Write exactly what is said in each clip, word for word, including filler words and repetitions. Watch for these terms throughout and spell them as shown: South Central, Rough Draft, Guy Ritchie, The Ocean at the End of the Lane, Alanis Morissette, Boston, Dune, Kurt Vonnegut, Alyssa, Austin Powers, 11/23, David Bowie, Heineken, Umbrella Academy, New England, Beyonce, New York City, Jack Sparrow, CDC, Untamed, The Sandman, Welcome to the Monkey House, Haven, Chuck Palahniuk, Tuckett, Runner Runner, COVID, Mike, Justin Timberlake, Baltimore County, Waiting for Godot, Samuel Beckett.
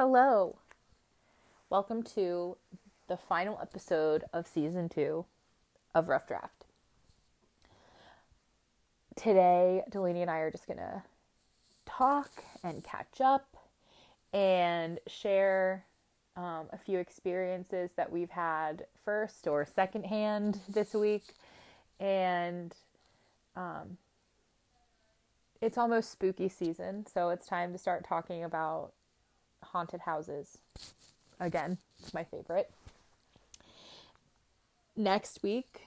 Hello. Welcome to the final episode of season two of Rough Draft. Today, Delaney and I are just going to talk and catch up and share um, a few experiences that we've had first or secondhand this week. And um, it's almost spooky season, so it's time to start talking about haunted houses. Again, it's my favorite. Next week,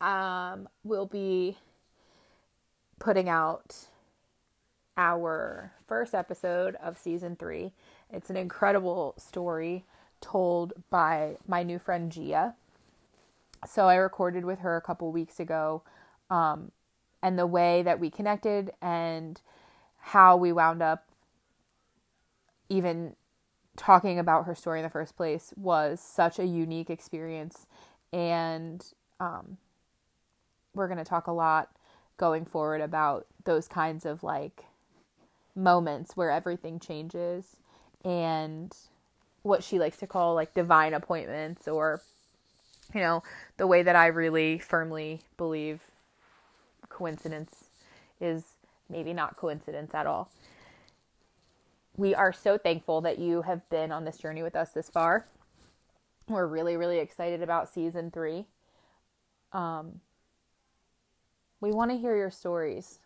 um, we'll be putting out our first episode of season three. It's an incredible story told by my new friend Gia. So I recorded with her a couple weeks ago, um, and the way that we connected and how we wound up even talking about her story in the first place was such a unique experience, and um, we're going to talk a lot going forward about those kinds of like moments where everything changes and what she likes to call like divine appointments, or, you know, the way that I really firmly believe coincidence is maybe not coincidence at all. We are so thankful that you have been on this journey with us this far. We're really, really excited about season three. Um, we want to hear your stories.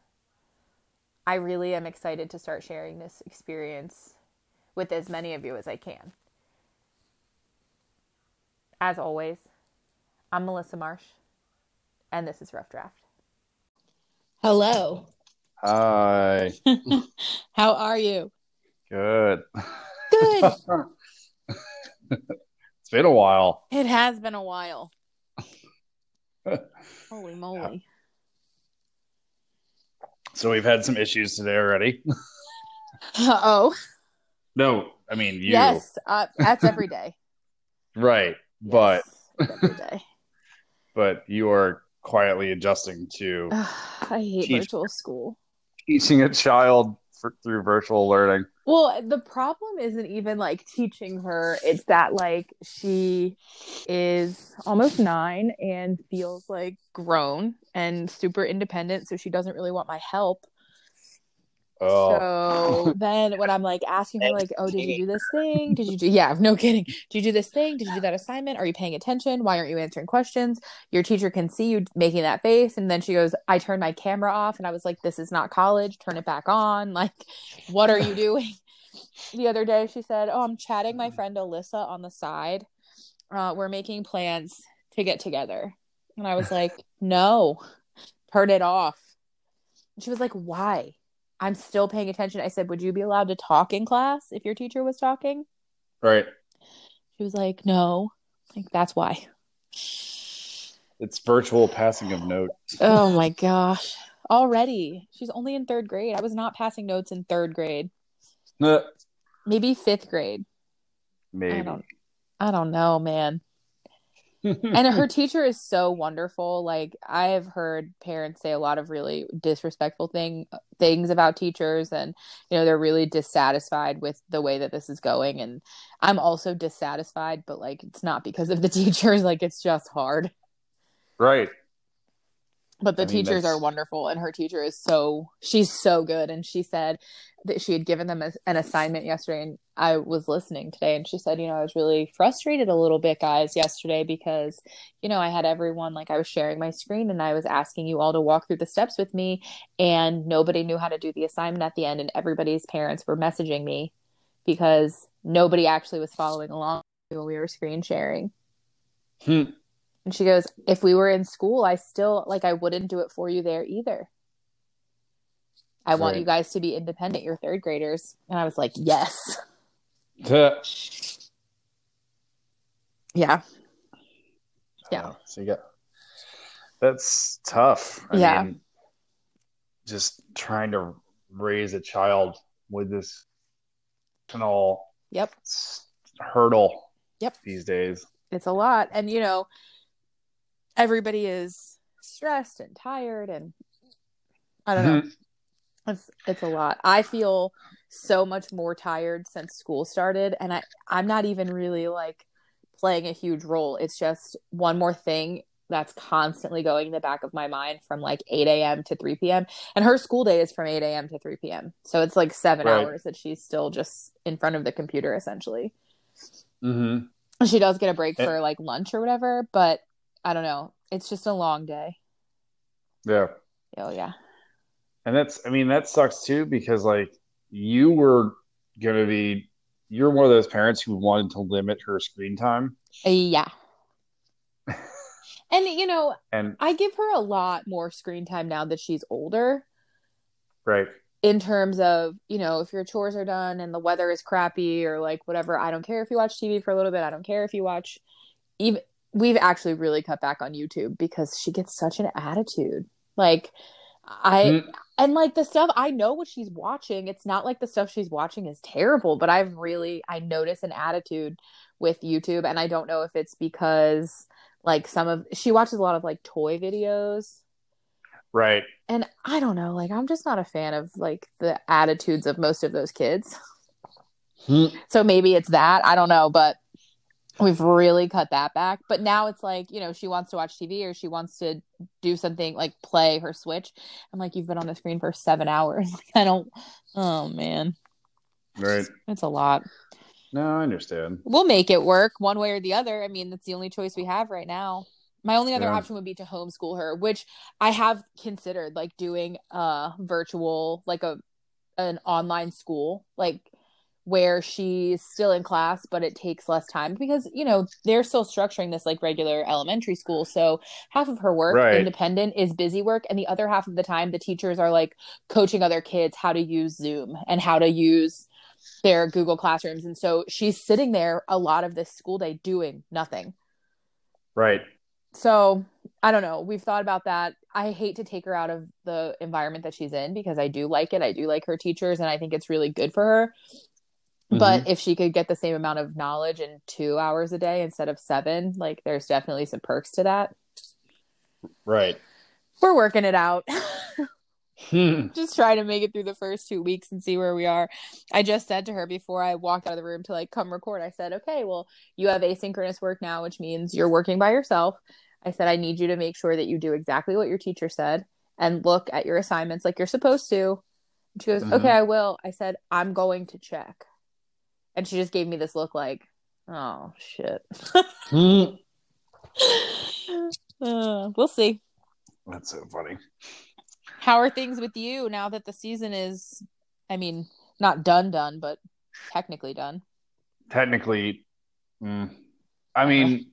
I really am excited to start sharing this experience with as many of you as I can. As always, I'm Melissa Marsh, and this is Rough Draft. Hello. Hi. How are you? Good. Good. It's been a while. It has been a while. Holy moly. So we've had some issues today already. Uh-oh. No, I mean you. Yes, uh, that's every day. Right, yes, but... every day. But you are quietly adjusting to... Uh, I hate teach, virtual school. Teaching a child for, through virtual learning. Well, the problem isn't even like teaching her. It's that like she is almost nine and feels like grown and super independent. So she doesn't really want my help. Oh. So then when I'm like asking her like, oh, did you do this thing? Did you do? Yeah, no kidding. Did you do this thing? Did you do that assignment? Are you paying attention? Why aren't you answering questions? Your teacher can see you making that face. And then she goes, I turned my camera off. And I was like, this is not college. Turn it back on. Like, what are you doing? The other day she said, oh, I'm chatting my friend Alyssa on the side. Uh, we're making plans to get together. And I was like, no, turn it off. And she was like, why? I'm still paying attention. I said, would you be allowed to talk in class if your teacher was talking? Right. She was like, no. Like, that's why. It's virtual passing of notes. Oh my gosh. Already. She's only in third grade. I was not passing notes in third grade. Uh, Maybe fifth grade. Maybe. I don't, I don't know, man. And her teacher is so wonderful. Like, I have heard parents say a lot of really disrespectful thing things about teachers, and you know, they're really dissatisfied with the way that this is going. And I'm also dissatisfied, but like, it's not because of the teachers. Like, it's just hard. Right. But the I mean, teachers that's... are wonderful, and her teacher is so she's so good. And she said that she had given them a, an assignment yesterday, and I was listening today, and she said, you know, I was really frustrated a little bit, guys, yesterday because, you know, I had everyone, like, I was sharing my screen and I was asking you all to walk through the steps with me, and nobody knew how to do the assignment at the end, and everybody's parents were messaging me because nobody actually was following along when we were screen sharing. Hmm. And she goes, if we were in school, I still, like, I wouldn't do it for you there either. I right. want you guys to be independent. You're third graders. And I was like, yes. yeah. Yeah. Uh, so you got, that's tough. I yeah. mean, just trying to raise a child with this emotional yep. hurdle yep. these days. It's a lot. And, you know, everybody is stressed and tired, and I don't know. Mm-hmm. It's it's a lot. I feel so much more tired since school started, and I, I'm not even really like playing a huge role. It's just one more thing that's constantly going in the back of my mind from like eight a.m. to three p.m. And her school day is from eight a.m. to three p.m. So it's like seven right. hours that she's still just in front of the computer, essentially. Mm-hmm. She does get a break it- for like lunch or whatever, but I don't know. It's just a long day. Yeah. Oh, yeah. And that's, I mean, that sucks too, because like you were going to be, you're one of those parents who wanted to limit her screen time. Yeah. And, you know, and I give her a lot more screen time now that she's older. Right. In terms of, you know, if your chores are done and the weather is crappy or like whatever, I don't care if you watch T V for a little bit. I don't care if you watch. Even we've actually really cut back on YouTube because she gets such an attitude. Like I mm-hmm. and like the stuff, I know what she's watching. It's not like the stuff she's watching is terrible, but I've really I notice an attitude with YouTube, and I don't know if it's because like some of she watches a lot of like toy videos. Right. And I don't know, like I'm just not a fan of like the attitudes of most of those kids. Mm-hmm. So maybe it's that. I don't know, but we've really cut that back. But now it's like, you know, she wants to watch T V or she wants to do something like play her Switch. I'm like, you've been on the screen for seven hours. Like, I don't. Oh, man. Right. It's, it's a lot. No, I understand. We'll make it work one way or the other. I mean, that's the only choice we have right now. My only other yeah. option would be to homeschool her, which I have considered, like doing a virtual, like a an online school, like where she's still in class, but it takes less time because, you know, they're still structuring this like regular elementary school. So half of her work, right. independent, is busy work. And the other half of the time, the teachers are like coaching other kids how to use Zoom and how to use their Google Classrooms. And so she's sitting there a lot of this school day doing nothing. Right. So I don't know. We've thought about that. I hate to take her out of the environment that she's in because I do like it. I do like her teachers and I think it's really good for her. But mm-hmm. if she could get the same amount of knowledge in two hours a day instead of seven, like there's definitely some perks to that. Right. We're working it out. hmm. Just try to make it through the first two weeks and see where we are. I just said to her before I walked out of the room to like come record, I said, okay, well, you have asynchronous work now, which means you're working by yourself. I said, I need you to make sure that you do exactly what your teacher said and look at your assignments like you're supposed to. And she goes, mm-hmm. okay, I will. I said, I'm going to check. And she just gave me this look like, oh, shit. mm. uh, we'll see. That's so funny. How are things with you now that the season is, I mean, not done done, but technically done? Technically. Mm, I mean,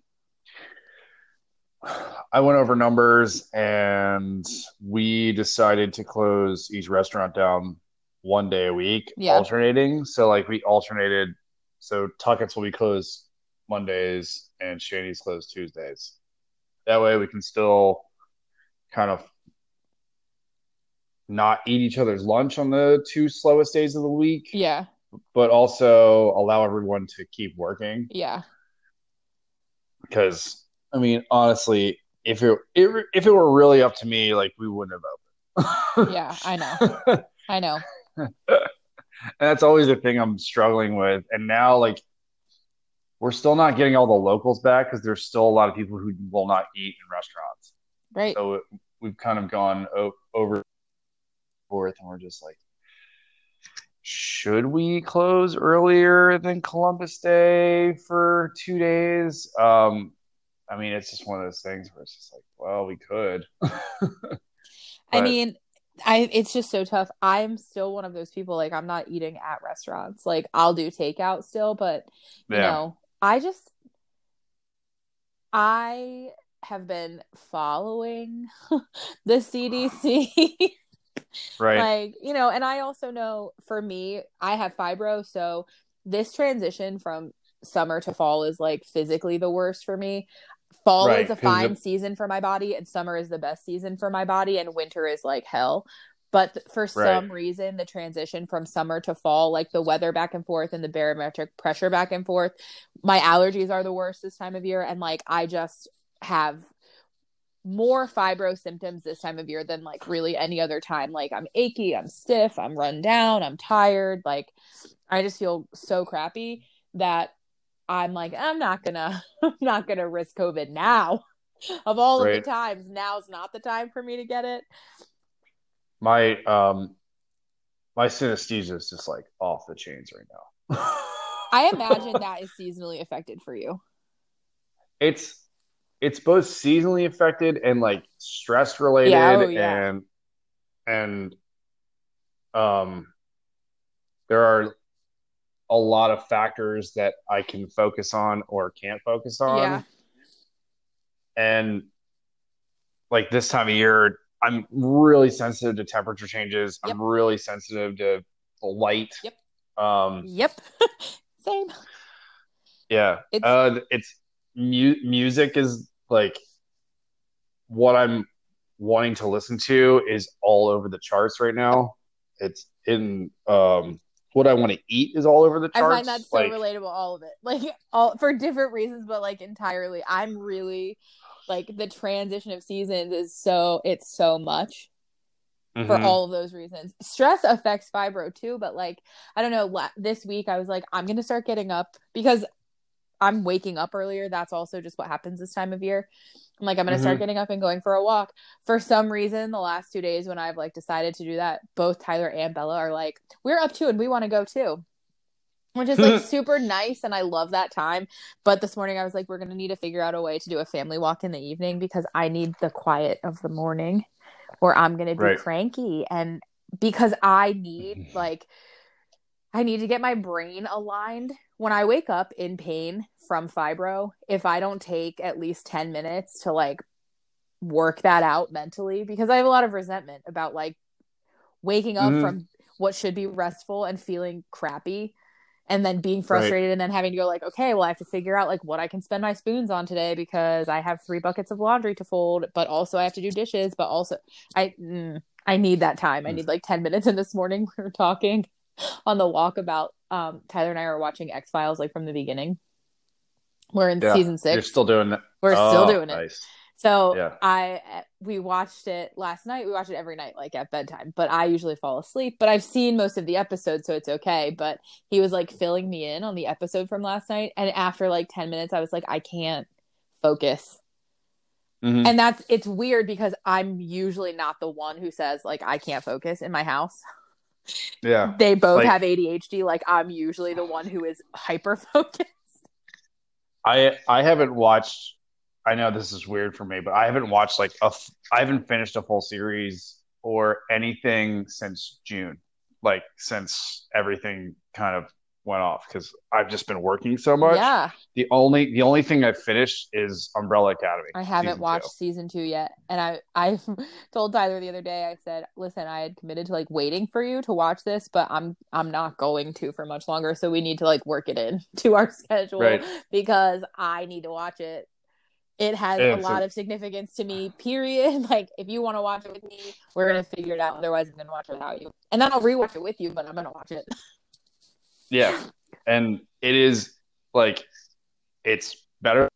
I went over numbers and we decided to close each restaurant down one day a week, yeah. alternating. So like we alternated. So Tuckett's will be closed Mondays and Shanny's closed Tuesdays. That way we can still kind of not eat each other's lunch on the two slowest days of the week. Yeah. But also allow everyone to keep working. Yeah. Because I mean, honestly, if it, it if it were really up to me, like we wouldn't have opened. yeah, I know. I know. That's always the thing I'm struggling with. And now, like, we're still not getting all the locals back because there's still a lot of people who will not eat in restaurants. Right. So it, we've kind of gone o- over forth, and we're just like, should we close earlier than Columbus Day for two days? Um, I mean, it's just one of those things where it's just like, well, we could. but- I mean... I it's just so tough. I'm still one of those people, like I'm not eating at restaurants. Like I'll do takeout still, but you yeah. know, I just I have been following the C D C. right. Like, you know, and I also know for me, I have fibro, so this transition from summer to fall is like physically the worst for me. Fall right, is a fine the- season for my body and summer is the best season for my body and winter is like hell. But th- for right. some reason, the transition from summer to fall, like the weather back and forth and the barometric pressure back and forth, my allergies are the worst this time of year. And like, I just have more fibro symptoms this time of year than like really any other time. Like I'm achy, I'm stiff, I'm run down, I'm tired. Like I just feel so crappy that I'm like, I'm not gonna, I'm not gonna risk COVID now. Of all right. of the times, now's not the time for me to get it. My, um, my synesthesia is just like off the chains right now. I imagine that is seasonally affected for you. It's, It's both seasonally affected and like stress related, yeah, oh, yeah. and and um, there are a lot of factors that I can focus on or can't focus on. Yeah. And like this time of year, I'm really sensitive to temperature changes. Yep. I'm really sensitive to light. Yep. Um, yep. Same. Yeah. It's. Uh, it's Mu- music is like what I'm wanting to listen to is all over the charts right now. It's in um, what I want to eat is all over the charts. I find that so like, relatable, all of it, like all for different reasons, but like entirely. I'm really like the transition of seasons is so it's so much mm-hmm. for all of those reasons. Stress affects fibro too, but like I don't know. This week I was like, I'm gonna start getting up because I'm waking up earlier. That's also just what happens this time of year. I'm like, I'm going to mm-hmm. start getting up and going for a walk. For some reason, the last two days when I've like decided to do that, both Tyler and Bella are like, we're up too and we want to go too, which is like super nice. And I love that time. But this morning I was like, we're going to need to figure out a way to do a family walk in the evening because I need the quiet of the morning or I'm going to be right. cranky. And because I need like, I need to get my brain aligned. When I wake up in pain from fibro, if I don't take at least ten minutes to like work that out mentally, because I have a lot of resentment about like waking up mm-hmm. from what should be restful and feeling crappy and then being frustrated right. and then having to go like, okay, well I have to figure out like what I can spend my spoons on today because I have three buckets of laundry to fold, but also I have to do dishes, but also I, mm, I need that time. Mm. I need like ten minutes. And this morning we were talking on the walk about um Tyler and I are watching X Files like from the beginning. We're in yeah, season six. You're still doing that. We're oh, still doing nice. it. So yeah. I we watched it last night. We watch it every night, like at bedtime. But I usually fall asleep. But I've seen most of the episodes, so it's okay. But he was like filling me in on the episode from last night, and after like ten minutes, I was like, I can't focus. Mm-hmm. And that's it's weird because I'm usually not the one who says like I can't focus in my house. Yeah, they both like, have A D H D. Like I'm usually the one who is hyper focused. I I haven't watched. I know this is weird for me, but I haven't watched like a. I haven't finished a full series or anything since June. Like since everything kind of went off because I've just been working so much. Yeah. The only the only thing I've finished is Umbrella Academy. I haven't season watched two. season two yet. And I I told Tyler the other day, I said, listen, I had committed to like waiting for you to watch this, but I'm I'm not going to for much longer. So we need to like work it in to our schedule right. because I need to watch it. It has yeah, a lot so- of significance to me, period. Like if you want to watch it with me, we're gonna figure it out. Otherwise I'm gonna watch it without you. And then I'll rewatch it with you, but I'm gonna watch it. Yeah, and it is like it's better.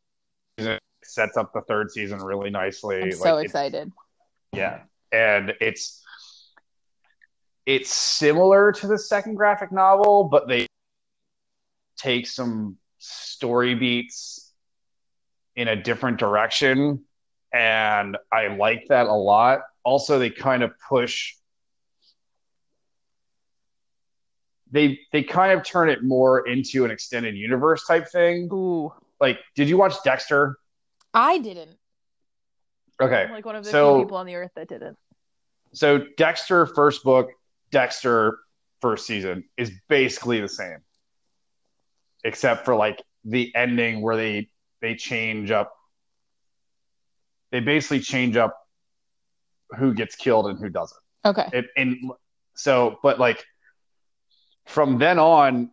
It sets up the third season really nicely. I'm like, so excited! Yeah, and it's it's similar to the second graphic novel, but they take some story beats in a different direction, and I like that a lot. Also, they kind of push. They they kind of turn it more into an extended universe type thing. Ooh. Like, did you watch Dexter? I didn't. Okay. I'm like one of the so, few people on the earth that didn't. So Dexter first book, Dexter first season is basically the same. Except for like the ending where they they change up. They basically change up who gets killed and who doesn't. Okay. It, and so, but like from then on,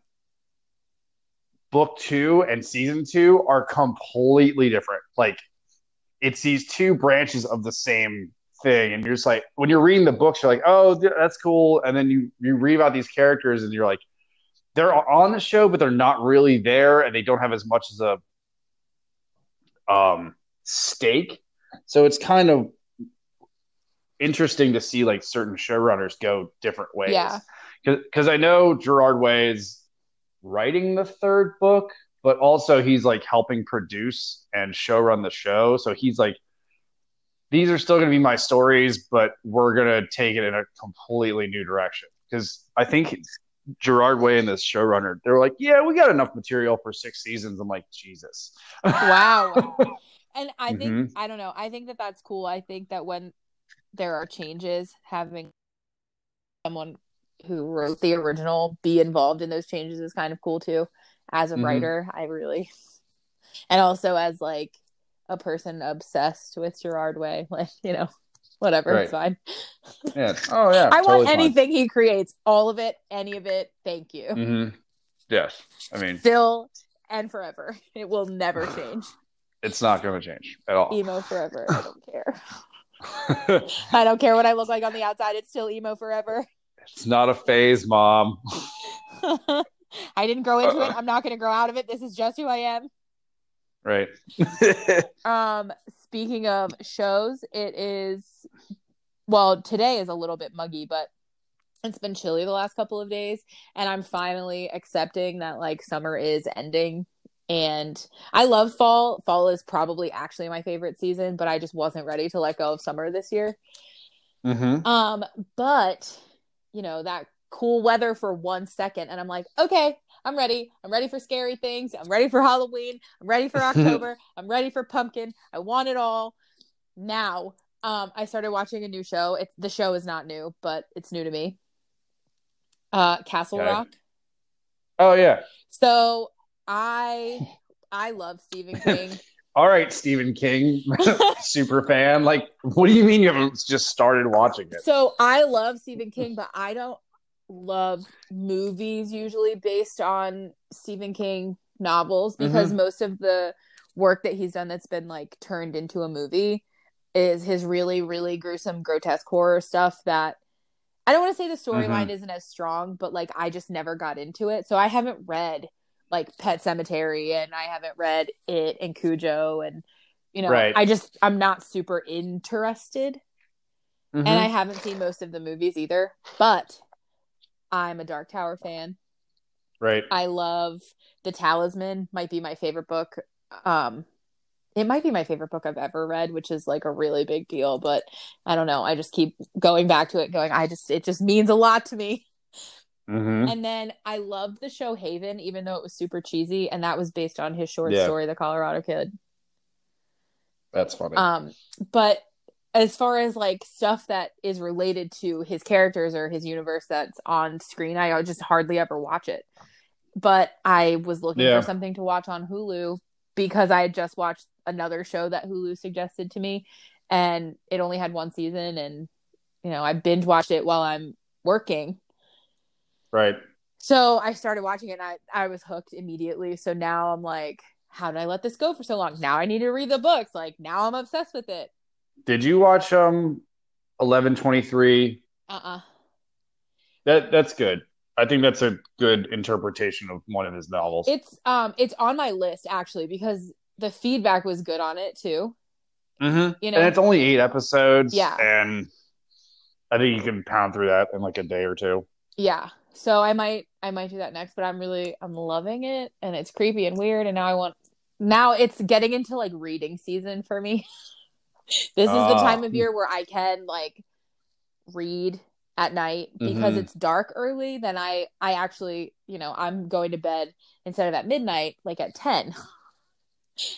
book two and season two are completely different. Like, it's these two branches of the same thing. And you're just like, when you're reading the books, you're like, oh, that's cool. And then you, you read about these characters and you're like, they're on the show, but they're not really there. And they don't have as much as a um, stake So it's kind of interesting to see like certain showrunners go different ways. Yeah. Because I know Gerard Way is writing the third book, but also he's like helping produce and showrun the show. So he's like, these are still going to be my stories, but we're going to take it in a completely new direction. Because I think Gerard Way and this showrunner, they're like, yeah, we got enough material for six seasons. I'm like, Jesus. Wow. And I think, mm-hmm. I don't know. I think that that's cool. I think that when there are changes, having someone who wrote the original be involved in those changes is kind of cool too. As a mm-hmm. writer, I really, and also as like a person obsessed with Gerard Way, like, you know, whatever, right. It's fine. Yeah. Oh yeah. I totally want anything fine. He creates, all of it, any of it. Thank you. Mm-hmm. Yes. I mean, still and forever. It will never change. It's not going to change at all. Emo forever. I don't care. I don't care what I look like on the outside. It's still emo forever. It's not a phase, Mom. I didn't grow into uh-uh. it. I'm not going to grow out of it. This is just who I am. Right. um. Speaking of shows, it is, well, today is a little bit muggy, but it's been chilly the last couple of days. And I'm finally accepting that like summer is ending. And I love fall. Fall is probably actually my favorite season, but I just wasn't ready to let go of summer this year. Mm-hmm. Um. But, you know, that cool weather for one second and I'm like, okay, I'm ready. I'm ready for scary things. I'm ready for Halloween. I'm ready for October. I'm ready for pumpkin. I want it all. Now, um, I started watching a new show. It's, the show is not new, but it's new to me. Uh, Castle okay. Rock. Oh yeah. So I, I love Stephen King. All right, Stephen King, super fan. Like, what do you mean you haven't just started watching it? So I love Stephen King, but I don't love movies usually based on Stephen King novels because mm-hmm. most of the work that he's done that's been like turned into a movie is his really really gruesome grotesque horror stuff that I don't want to say the storyline mm-hmm. isn't as strong, but like I just never got into it. So I haven't read like Pet Sematary and I haven't read It and Cujo and you know right. I just I'm not super interested mm-hmm. and I haven't seen most of the movies either, but I'm a Dark Tower fan. Right. I love The Talisman. Might be my favorite book. Um, it might be my favorite book I've ever read, which is like a really big deal. But I don't know. I just keep going back to it. Going, I just it just means a lot to me. Mm-hmm. And then I loved the show Haven, even though it was super cheesy, and that was based on his short yeah. story, The Colorado Kid. That's funny. Um, but. As far as like stuff that is related to his characters or his universe that's on screen, I just hardly ever watch it. But I was looking yeah. for something to watch on Hulu because I had just watched another show that Hulu suggested to me and it only had one season and, you know, I binge watched it while I'm working. Right. So I started watching it and I, I was hooked immediately. So now I'm like, how did I let this go for so long? Now I need to read the books. Like now I'm obsessed with it. Did you watch um eleven twenty-three? Uh-uh. That that's good. I think that's a good interpretation of one of his novels. It's um it's on my list actually because the feedback was good on it too. Mm-hmm. You know, and it's only eight episodes. Yeah. And I think you can pound through that in like a day or two. Yeah. So I might I might do that next, but I'm really I'm loving it and it's creepy and weird and now I want now it's getting into like reading season for me. This is uh, the time of year where I can like read at night because mm-hmm. it's dark early. Then I, I actually, you know, I'm going to bed instead of at midnight, like at ten.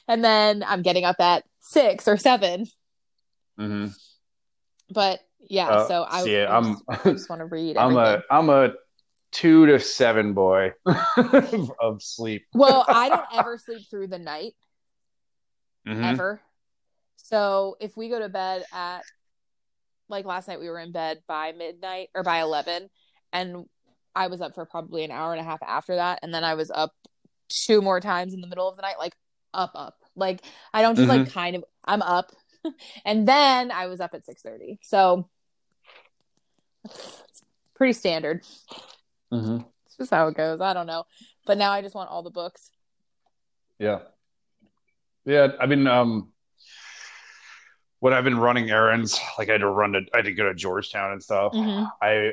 And then I'm getting up at six or seven. Mm-hmm. But yeah, uh, so I, see, I, I'm, I just want to read. I'm everything. a, I'm a two to seven boy of sleep. Well, I don't ever sleep through the night. Mm-hmm. Ever. So if we go to bed at, like last night we were in bed by midnight or by eleven and I was up for probably an hour and a half after that. And then I was up two more times in the middle of the night, like up, up. Like I don't just mm-hmm. like kind of, I'm up. And then I was up at six thirty. So it's pretty standard. Mm-hmm. It's just how it goes. I don't know. But now I just want all the books. Yeah. Yeah. I mean, um. when I've been running errands, like I had to run to, I had to go to Georgetown and stuff. Mm-hmm. I,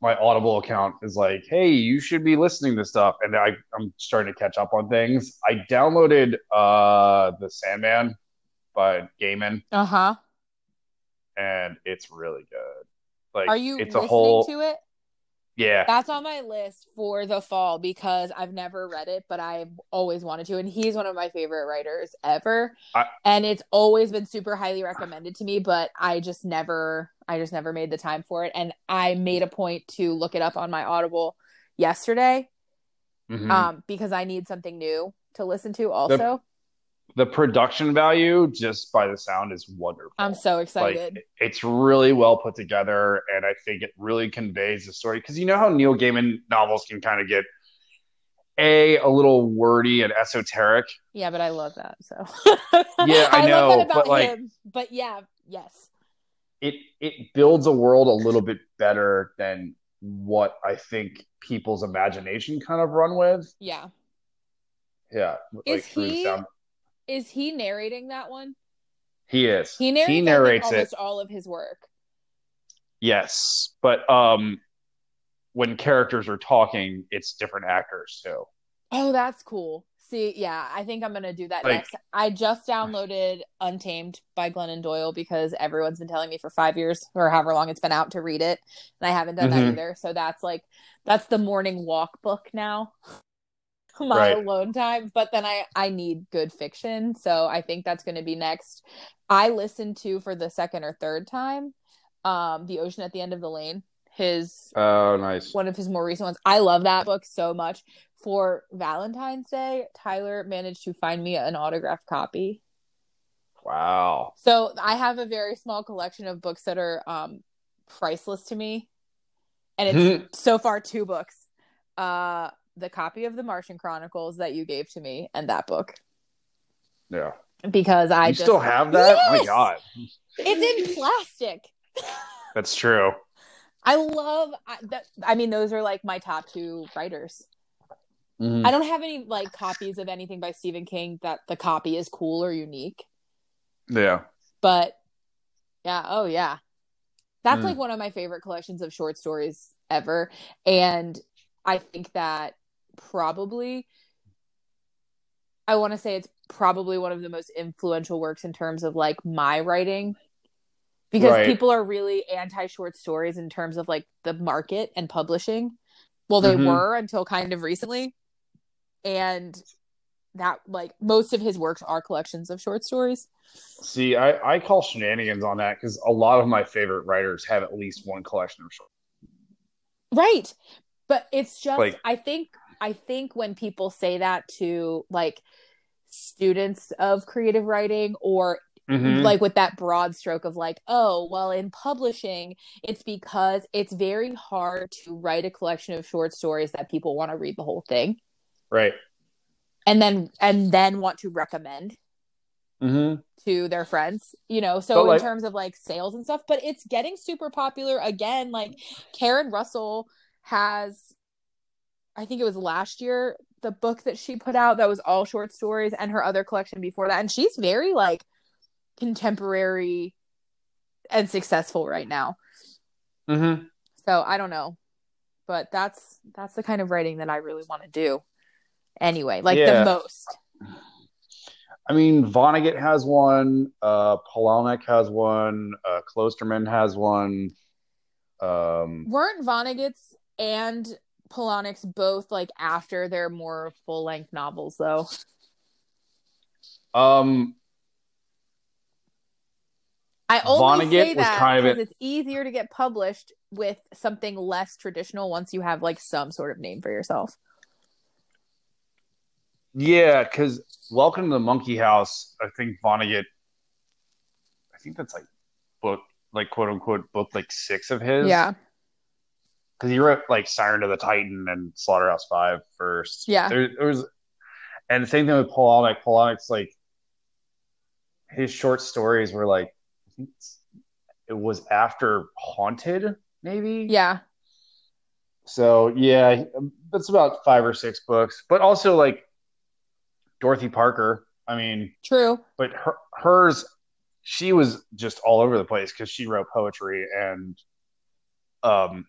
my Audible account is like, hey, you should be listening to stuff. And I, I'm starting to catch up on things. I downloaded uh, The Sandman by Gaiman. Uh-huh. And it's really good. Like, are you it's listening a whole, to it? Yeah. That's on my list for the fall because I've never read it, but I've always wanted to. And he's one of my favorite writers ever. I, and it's always been super highly recommended to me, but I just never, I just never made the time for it. And I made a point to look it up on my Audible yesterday mm-hmm. um, because I need something new to listen to also. The, the production value just by the sound is wonderful. I'm so excited. Like, it's really well put together. And I think it really conveys the story. Because you know how Neil Gaiman novels can kind of get a, a little wordy and esoteric. Yeah, but I love that. So yeah, I, I know, love that about but like, him. But yeah, yes. It it builds a world a little bit better than what I think people's imagination kind of run with. Yeah. Yeah. Is like he sound. Is he narrating that one? He is. He narrates, he narrates it. Almost all of his work. Yes, but um, when characters are talking, it's different actors too. Oh, that's cool. See, yeah, I think I'm going to do that like, next. I just downloaded Untamed by Glennon Doyle because everyone's been telling me for five years or however long it's been out to read it. And I haven't done mm-hmm. that either. So that's like, that's the morning walk book now. My right. alone time. But then I, I need good fiction. So I think that's going to be next. I listened to for the second or third time, um, The Ocean at the End of the Lane. His oh nice one of his more recent ones. I love that book so much. For Valentine's Day, Tyler managed to find me an autographed copy. Wow. So I have a very small collection of books that are um priceless to me, and it's so far two books, uh the copy of The Martian Chronicles that you gave to me and that book. Yeah, because I you just, still have that. Yes! Oh my god, it's in plastic. That's true. I love, I, that, I mean, those are like my top two writers. Mm-hmm. I don't have any like copies of anything by Stephen King that the copy is cool or unique. Yeah. But yeah. Oh yeah. That's mm. like one of my favorite collections of short stories ever. And I think that probably, I want to say it's probably one of the most influential works in terms of like my writing. Because right. people are really anti-short stories in terms of like the market and publishing. Well, they mm-hmm. were until kind of recently. And that like most of his works are collections of short stories. See, I, I call shenanigans on that because a lot of my favorite writers have at least one collection of short stories. Right. But it's just like, I think I think when people say that to like students of creative writing or mm-hmm. like with that broad stroke of like, oh, well, in publishing, it's because it's very hard to write a collection of short stories that people want to read the whole thing. Right. And then and then want to recommend mm-hmm. to their friends, you know, so but in like- terms of like sales and stuff. But it's getting super popular again. Like Karen Russell has, I think it was last year, the book that she put out that was all short stories and her other collection before that. And she's very like contemporary and successful right now. Mm-hmm. So I don't know, but that's that's the kind of writing that I really want to do anyway, like yeah. the most. I mean, Vonnegut has one, uh Palahniuk has one, uh Klosterman has one. Um weren't Vonnegut's and Palahniuk's both like after their more full-length novels though? um I only Vonnegut say that kind of because a... it's easier to get published with something less traditional once you have like some sort of name for yourself. Yeah, because Welcome to the Monkey House, I think Vonnegut, I think that's like book, like quote unquote book like six of his. Yeah. Because he wrote like Siren of the Titan and Slaughterhouse Five first. Yeah. There, there was, and the same thing with Palahniuk. Palahniuk's like, his short stories were like, it was after Haunted, maybe. Yeah. So yeah, that's about five or six books. But also like Dorothy Parker. I mean, true. But her, hers she was just all over the place because she wrote poetry and um,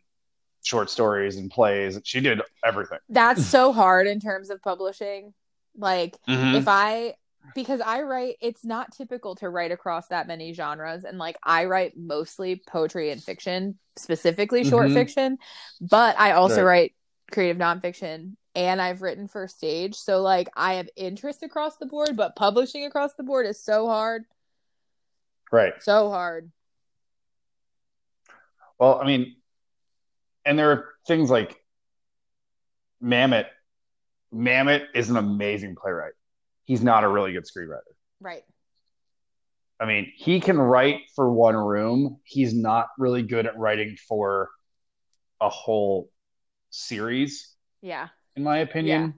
short stories and plays. She did everything. That's so hard in terms of publishing. Like, mm-hmm. if I... Because I write, it's not typical to write across that many genres. And like, I write mostly poetry and fiction, specifically short mm-hmm. fiction, but I also right. write creative nonfiction and I've written for stage. So like, I have interest across the board, but publishing across the board is so hard. Right. So hard. Well, I mean, and there are things like Mamet. Mamet is an amazing playwright. He's not a really good screenwriter. Right. I mean, he can write for one room. He's not really good at writing for a whole series. Yeah. In my opinion. Yeah.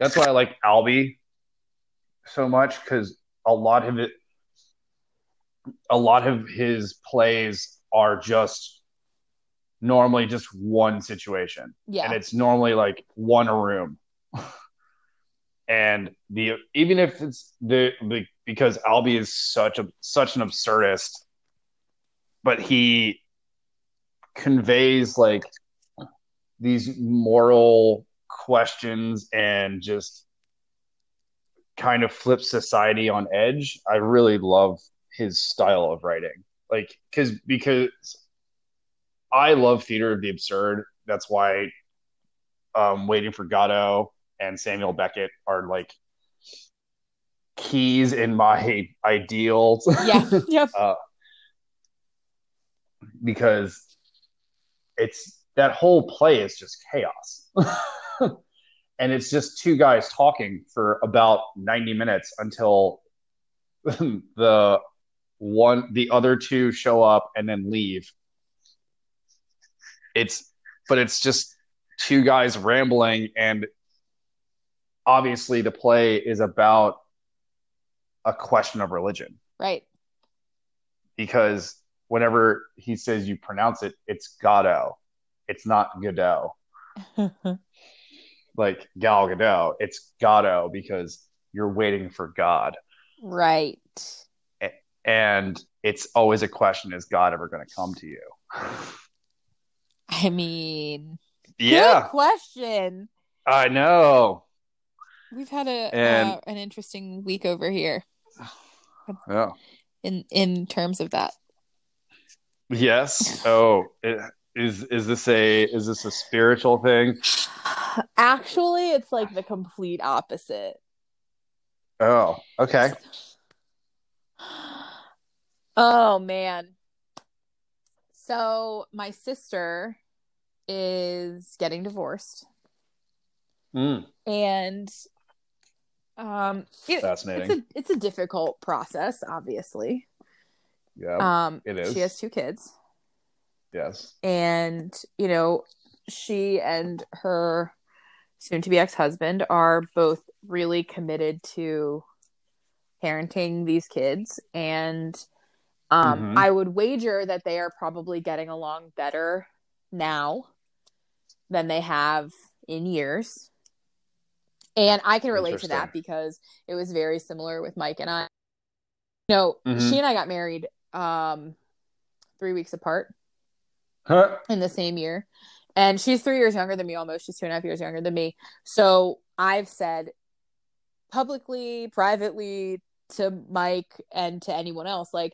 That's why I like Albee so much, because a lot of it, a lot of his plays are just normally just one situation. Yeah. And it's normally like one room. And the even if it's the, the because Albee is such a such an absurdist, but he conveys like these moral questions and just kind of flips society on edge. I really love his style of writing, like because because I love theater of the absurd. That's why um, Waiting for Godot and Samuel Beckett are like keys in my ideals. Yeah. Yep. uh, because it's that whole play is just chaos. And it's just two guys talking for about ninety minutes until the one, the other two show up and then leave. It's, but it's just two guys rambling, and obviously the play is about a question of religion. Right. Because whenever he says you pronounce it, it's Godot. It's not Godot. Like Gal Gadot. It's Godot because you're waiting for God. Right. And it's always a question, is God ever going to come to you? I mean, yeah. Good question. I know. We've had a and, uh, an interesting week over here. Yeah. In in terms of that. Yes. Oh, it, is is this a is this a spiritual thing? Actually, it's like the complete opposite. Oh, okay. Oh man. So my sister is getting divorced. Mm. And Um, it, Fascinating. It's a, it's a difficult process, obviously. Yeah, um, it is. She has two kids. Yes. And, you know, she and her soon-to-be ex-husband are both really committed to parenting these kids. And um, mm-hmm. I would wager that they are probably getting along better now than they have in years. And I can relate to that because it was very similar with Mike and I. You know, mm-hmm. she and I got married um, three weeks apart huh? in the same year. And she's three years younger than me almost. She's two and a half years younger than me. So I've said publicly, privately to Mike and to anyone else, like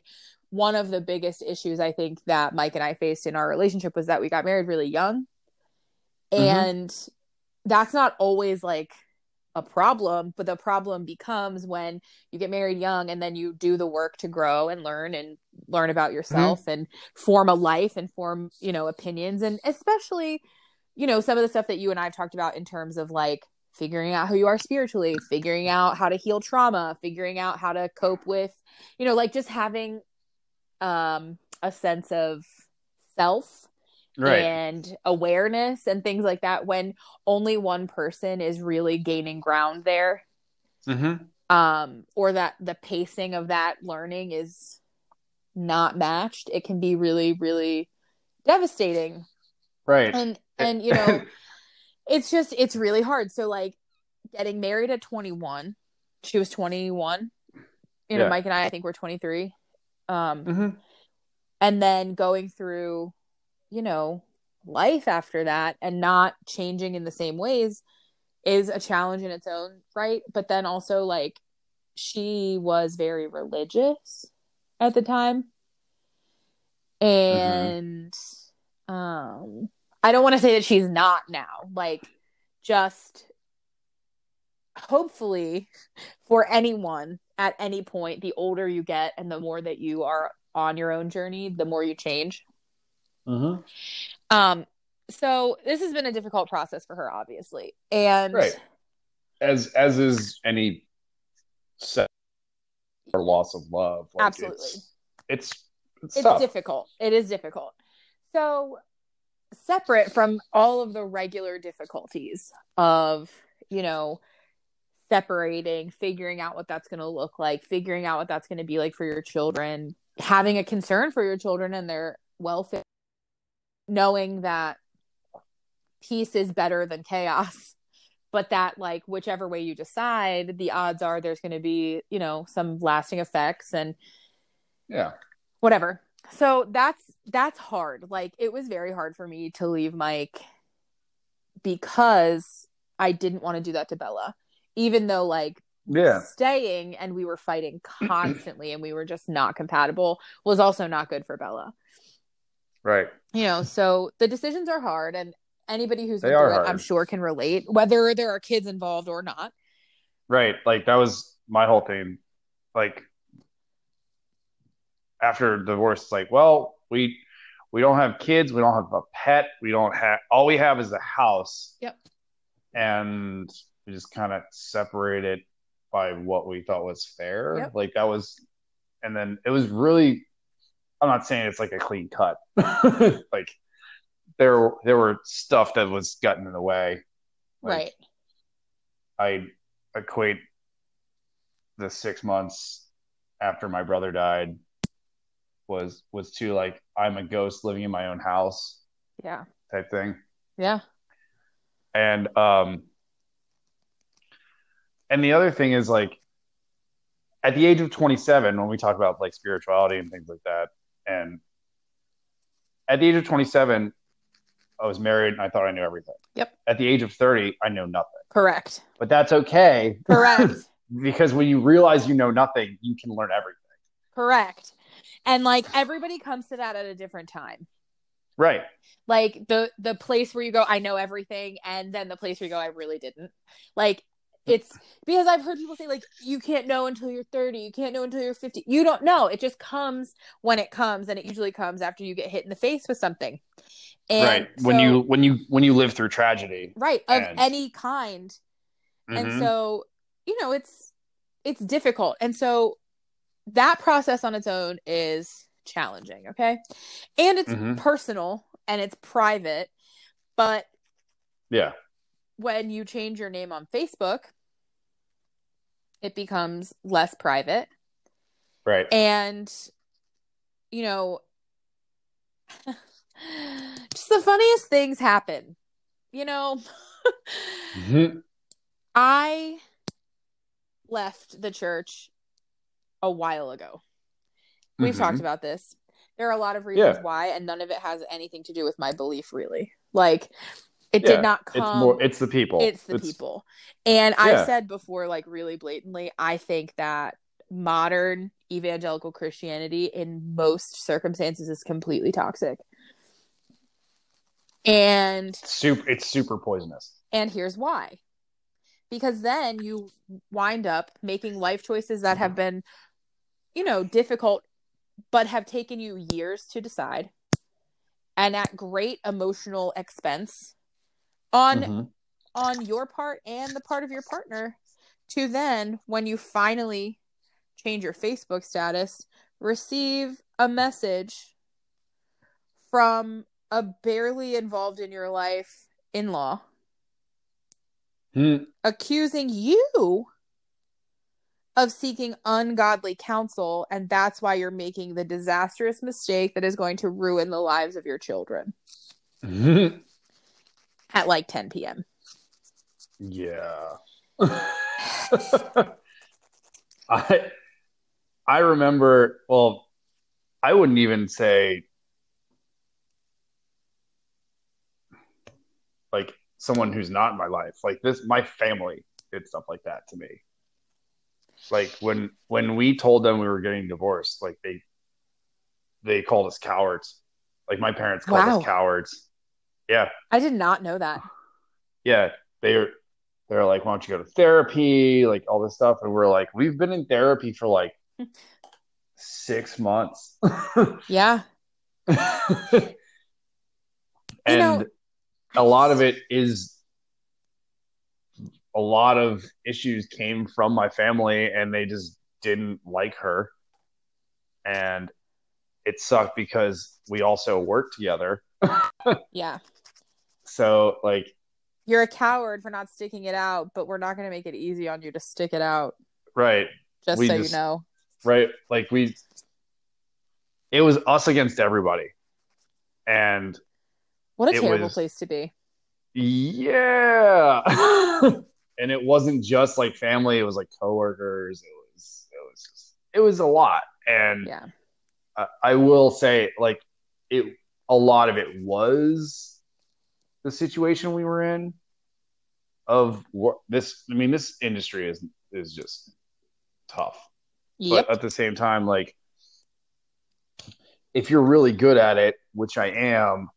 one of the biggest issues I think that Mike and I faced in our relationship was that we got married really young. Mm-hmm. And that's not always like a problem, but the problem becomes when you get married young and then you do the work to grow and learn and learn about yourself mm-hmm. and form a life and form, you know, opinions. And especially, you know, some of the stuff that you and I've talked about in terms of like figuring out who you are spiritually, figuring out how to heal trauma, figuring out how to cope with, you know, like just having um, a sense of self. Right. And awareness and things like that when only one person is really gaining ground there. Mm-hmm. Um, or that the pacing of that learning is not matched. It can be really, really devastating. Right. And, and you know, it's just, it's really hard. So like getting married at twenty-one, she was twenty-one you know, yeah. Mike and I, I think we're twenty-three. Um, mm-hmm. And then going through, you know, life after that and not changing in the same ways is a challenge in its own right. But then also, like, she was very religious at the time. And mm-hmm. um, I don't want to say that she's not now. Like, just hopefully for anyone at any point, the older you get and the more that you are on your own journey, the more you change. Mm-hmm. Um, so this has been a difficult process for her, obviously. And right. as as is any set or loss of love. Like, absolutely. It's it's, it's, it's difficult. It is difficult. So separate from all of the regular difficulties of, you know, separating, figuring out what that's going to look like, figuring out what that's going to be like for your children, having a concern for your children and their welfare, knowing that peace is better than chaos, but that, like, whichever way you decide, the odds are there's going to be, you know, some lasting effects and yeah, whatever. So that's, that's hard. Like, it was very hard for me to leave Mike because I didn't want to do that to Bella, even though, like, yeah, staying and we were fighting constantly and we were just not compatible was also not good for Bella. Right. You know, so the decisions are hard, and anybody who's been through it, I'm sure, can relate, whether there are kids involved or not. Right. Like, that was my whole thing. Like, after divorce, it's like, well, we we don't have kids, we don't have a pet, we don't have, all we have is a house. Yep. And we just kind of separated by what we thought was fair. Yep. Like, that was, and then it was really, I'm not saying it's like a clean cut. Like, there there were stuff that was gotten in the way. Like, right. I equate the six months after my brother died was was too, like, I'm a ghost living in my own house. Yeah. Type thing. Yeah. And um and the other thing is, like, at the age of twenty-seven, when we talk about, like, spirituality and things like that, and at the age of twenty-seven, I was married and I thought I knew everything. Yep. At the age of thirty, I know nothing. Correct. But that's okay. Correct. Because when you realize you know nothing, you can learn everything. Correct. And, like, everybody comes to that at a different time. Right. Like, the the place where you go, I know everything, and then the place where you go, I really didn't. Like, it's because I've heard people say, like, you can't know until you're thirty. You can't know until you're fifty. You don't know. It just comes when it comes. And it usually comes after you get hit in the face with something. And right. When so, you, when you, when you live through tragedy. Right. Of and, any kind. Mm-hmm. And so, you know, it's, it's difficult. And so that process on its own is challenging. Okay. And it's mm-hmm. personal and it's private, but yeah. When you change your name on Facebook, it becomes less private. Right. And, you know, just the funniest things happen. You know, mm-hmm. I left the church a while ago. We've mm-hmm. talked about this. There are a lot of reasons yeah. why, and none of it has anything to do with my belief, really. Like, it yeah, did not come. It's, more, it's the people. It's the it's, people. And yeah. I've said before, like, really blatantly, I think that modern evangelical Christianity in most circumstances is completely toxic. And super, it's super poisonous. And here's why. Because then you wind up making life choices that have been, you know, difficult, but have taken you years to decide. And at great emotional expense. On mm-hmm. on your part and the part of your partner, to then, when you finally change your Facebook status, receive a message from a barely involved in your life in-law mm. accusing you of seeking ungodly counsel, and that's why you're making the disastrous mistake that is going to ruin the lives of your children. Mm-hmm. At like ten p.m. Yeah. I I remember, well, I wouldn't even say like someone who's not in my life, like this, my family did stuff like that to me. Like when, when we told them we were getting divorced, like they, they called us cowards. Like my parents called wow. us cowards. Yeah. I did not know that. Yeah. They were, they were like, why don't you go to therapy? Like all this stuff. And we're like, we've been in therapy for like six months. Yeah. And you know, a lot of it is a lot of issues came from my family and they just didn't like her. And it sucked because we also worked together. Yeah. So like, you're a coward for not sticking it out, but we're not going to make it easy on you to stick it out. Right. Just we so just, you know. Right. Like we, it was us against everybody. And what a terrible was, place to be. Yeah. And it wasn't just like family. It was like coworkers. It was, it was, just, it was a lot. And yeah. I, I will say like it, a lot of it was the situation we were in of what this, I mean, this industry is, is just tough, yep. But at the same time, like if you're really good at it, which I am,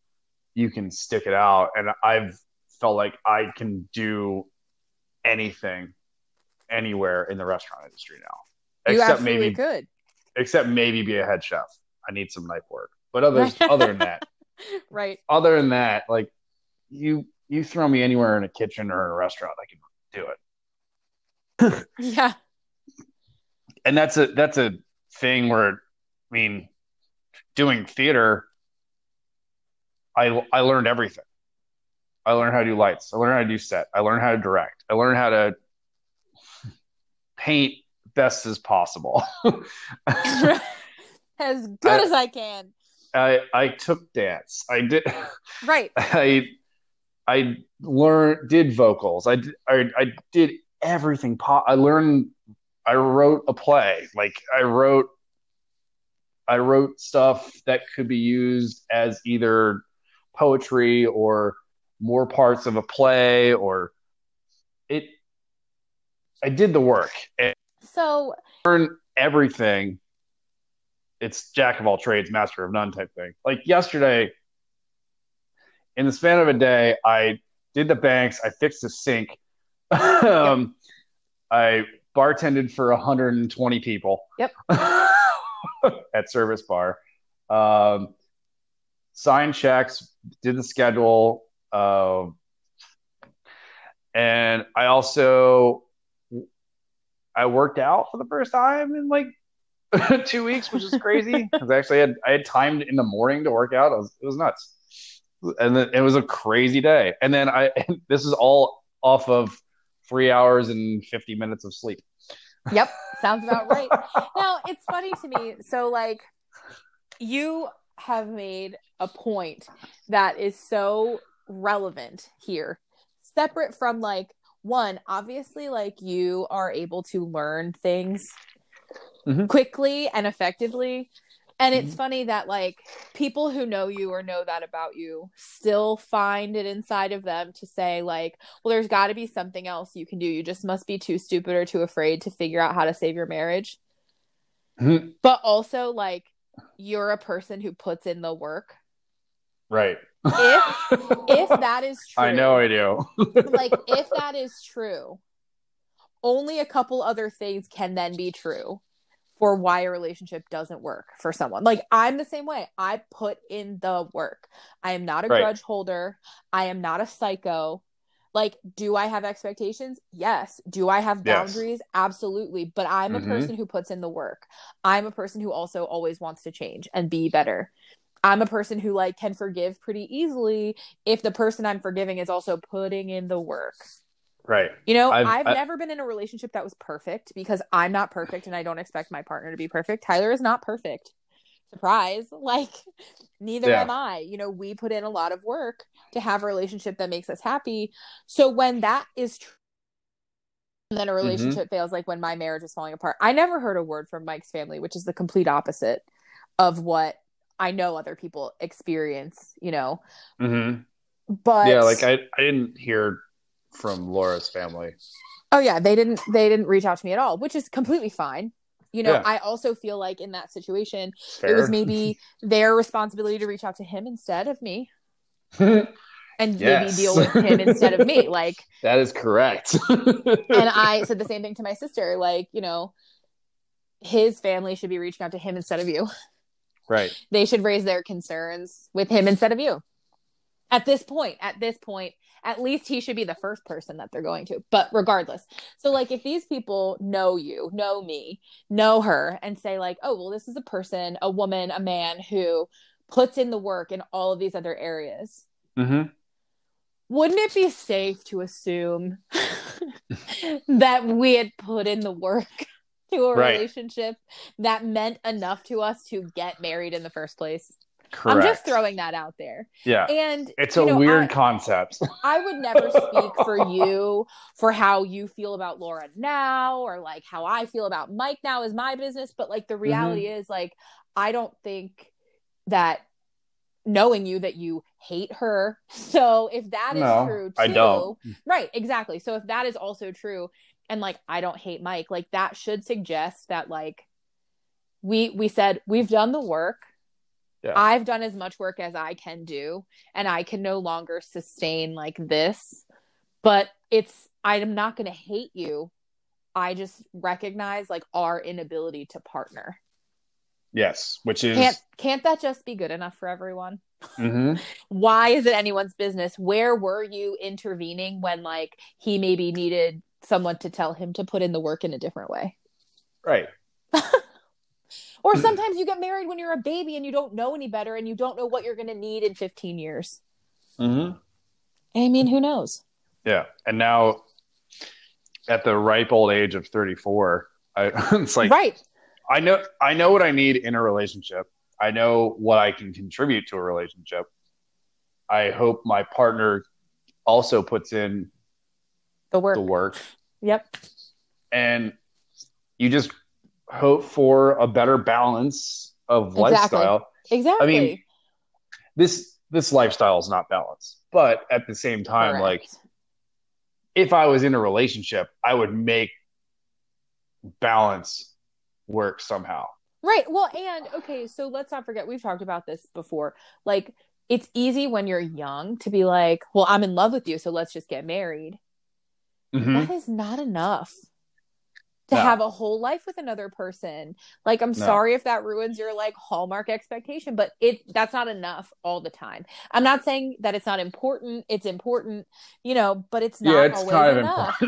you can stick it out. And I've felt like I can do anything anywhere in the restaurant industry now, you except maybe could. except maybe be a head chef. I need some knife work, but others, other than that, right. Other than that, like, You you throw me anywhere in a kitchen or a restaurant, I can do it. Yeah, and that's a that's a thing where, I mean, doing theater, I I learned everything. I learned how to do lights. I learned how to do set. I learned how to direct. I learned how to paint best as possible, as good I, as I can. I I took dance. I did right. I. I learned, did vocals. I did, I, I did everything. Po- I learned, I wrote a play. Like I wrote, I wrote stuff that could be used as either poetry or more parts of a play or it, I did the work. And so I learned everything. It's jack of all trades, master of none type thing. Like yesterday, in the span of a day, I did the banks. I fixed the sink. um, I bartended for one hundred twenty people. Yep. At Service Bar. Um, signed checks. Did the schedule. Uh, and I also I worked out for the first time in like two weeks, which is crazy. Because actually, I had I had time in the morning to work out. It was, it was nuts. And then it was a crazy day. And then I, and this is all off of three hours and fifty minutes of sleep. Yep. Sounds about right. Now it's funny to me. So like you have made a point that is so relevant here, separate from like one, obviously like you are able to learn things mm-hmm. quickly and effectively. And it's funny that, like, people who know you or know that about you still find it inside of them to say, like, well, there's got to be something else you can do. You just must be too stupid or too afraid to figure out how to save your marriage. Mm-hmm. But also, like, you're a person who puts in the work. Right. If if that is true. I know I do. Like, if that is true, only a couple other things can then be true for why a relationship doesn't work for someone. Like I'm the same way. I put in the work. I am not a right. grudge holder. I am not a psycho. Like, do I have expectations? Yes. Do I have boundaries? Yes. Absolutely. But I'm mm-hmm. a person who puts in the work. I'm a person who also always wants to change and be better. I'm a person who like can forgive pretty easily if the person I'm forgiving is also putting in the work. Right. You know, I've, I've, I've never been in a relationship that was perfect because I'm not perfect and I don't expect my partner to be perfect. Tyler is not perfect. Surprise. Like, neither yeah. am I. You know, we put in a lot of work to have a relationship that makes us happy. So when that is true, And then a relationship mm-hmm. fails, like when my marriage was falling apart. I never heard a word from Mike's family, which is the complete opposite of what I know other people experience, you know. Mm-hmm. But yeah, like I, I didn't hear from Laura's family. Oh yeah, they didn't they didn't reach out to me at all, which is completely fine. You know, yeah. I also feel like in that situation, fair. It was maybe their responsibility to reach out to him instead of me. And yes. maybe deal with him instead of me. Like that is correct. And I said the same thing to my sister. Like, you know, his family should be reaching out to him instead of you. Right. They should raise their concerns with him instead of you. At this point, at this point, at least he should be the first person that they're going to. But regardless. So like if these people know you, know me, know her, and say like, oh, well, this is a person, a woman, a man who puts in the work in all of these other areas. Mm-hmm. Wouldn't it be safe to assume that we had put in the work to a right. relationship that meant enough to us to get married in the first place? Correct. I'm just throwing that out there. Yeah. And it's a know, weird I, concept. I would never speak for you for how you feel about Laura now or like how I feel about Mike now is my business. But like the reality mm-hmm. is like, I don't think that knowing you that you hate her. So if that is no, true, too, I don't. Right. Exactly. So if that is also true and like, I don't hate Mike, like that should suggest that like we, we said, we've done the work. Yeah. I've done as much work as I can do and I can no longer sustain like this, but it's, I'm not going to hate you. I just recognize like our inability to partner. Yes, which is... Can't, can't that just be good enough for everyone? Mm-hmm. Why is it anyone's business? Where were you intervening when, like, he maybe needed someone to tell him to put in the work in a different way? Right. Or sometimes you get married when you're a baby and you don't know any better and you don't know what you're going to need in fifteen years. Mm-hmm. I mean, who knows? Yeah. And now, at the ripe old age of thirty-four, I, it's like... Right. I know I know what I need in a relationship. I know what I can contribute to a relationship. I hope my partner also puts in the work. The work. Yep. And you just hope for a better balance of exactly. lifestyle. Exactly. I mean, this this lifestyle is not balanced. But at the same time, correct. Like, if I was in a relationship, I would make balance work somehow. Right. Well, and okay, so let's not forget, we've talked about this before. Like, it's easy when you're young to be like, well, I'm in love with you, so let's just get married. Mm-hmm. That is not enough to no. have a whole life with another person. Like, I'm no. sorry if that ruins your like Hallmark expectation, but it that's not enough all the time. I'm not saying that it's not important. It's important, you know, but it's not yeah, it's always kind of enough.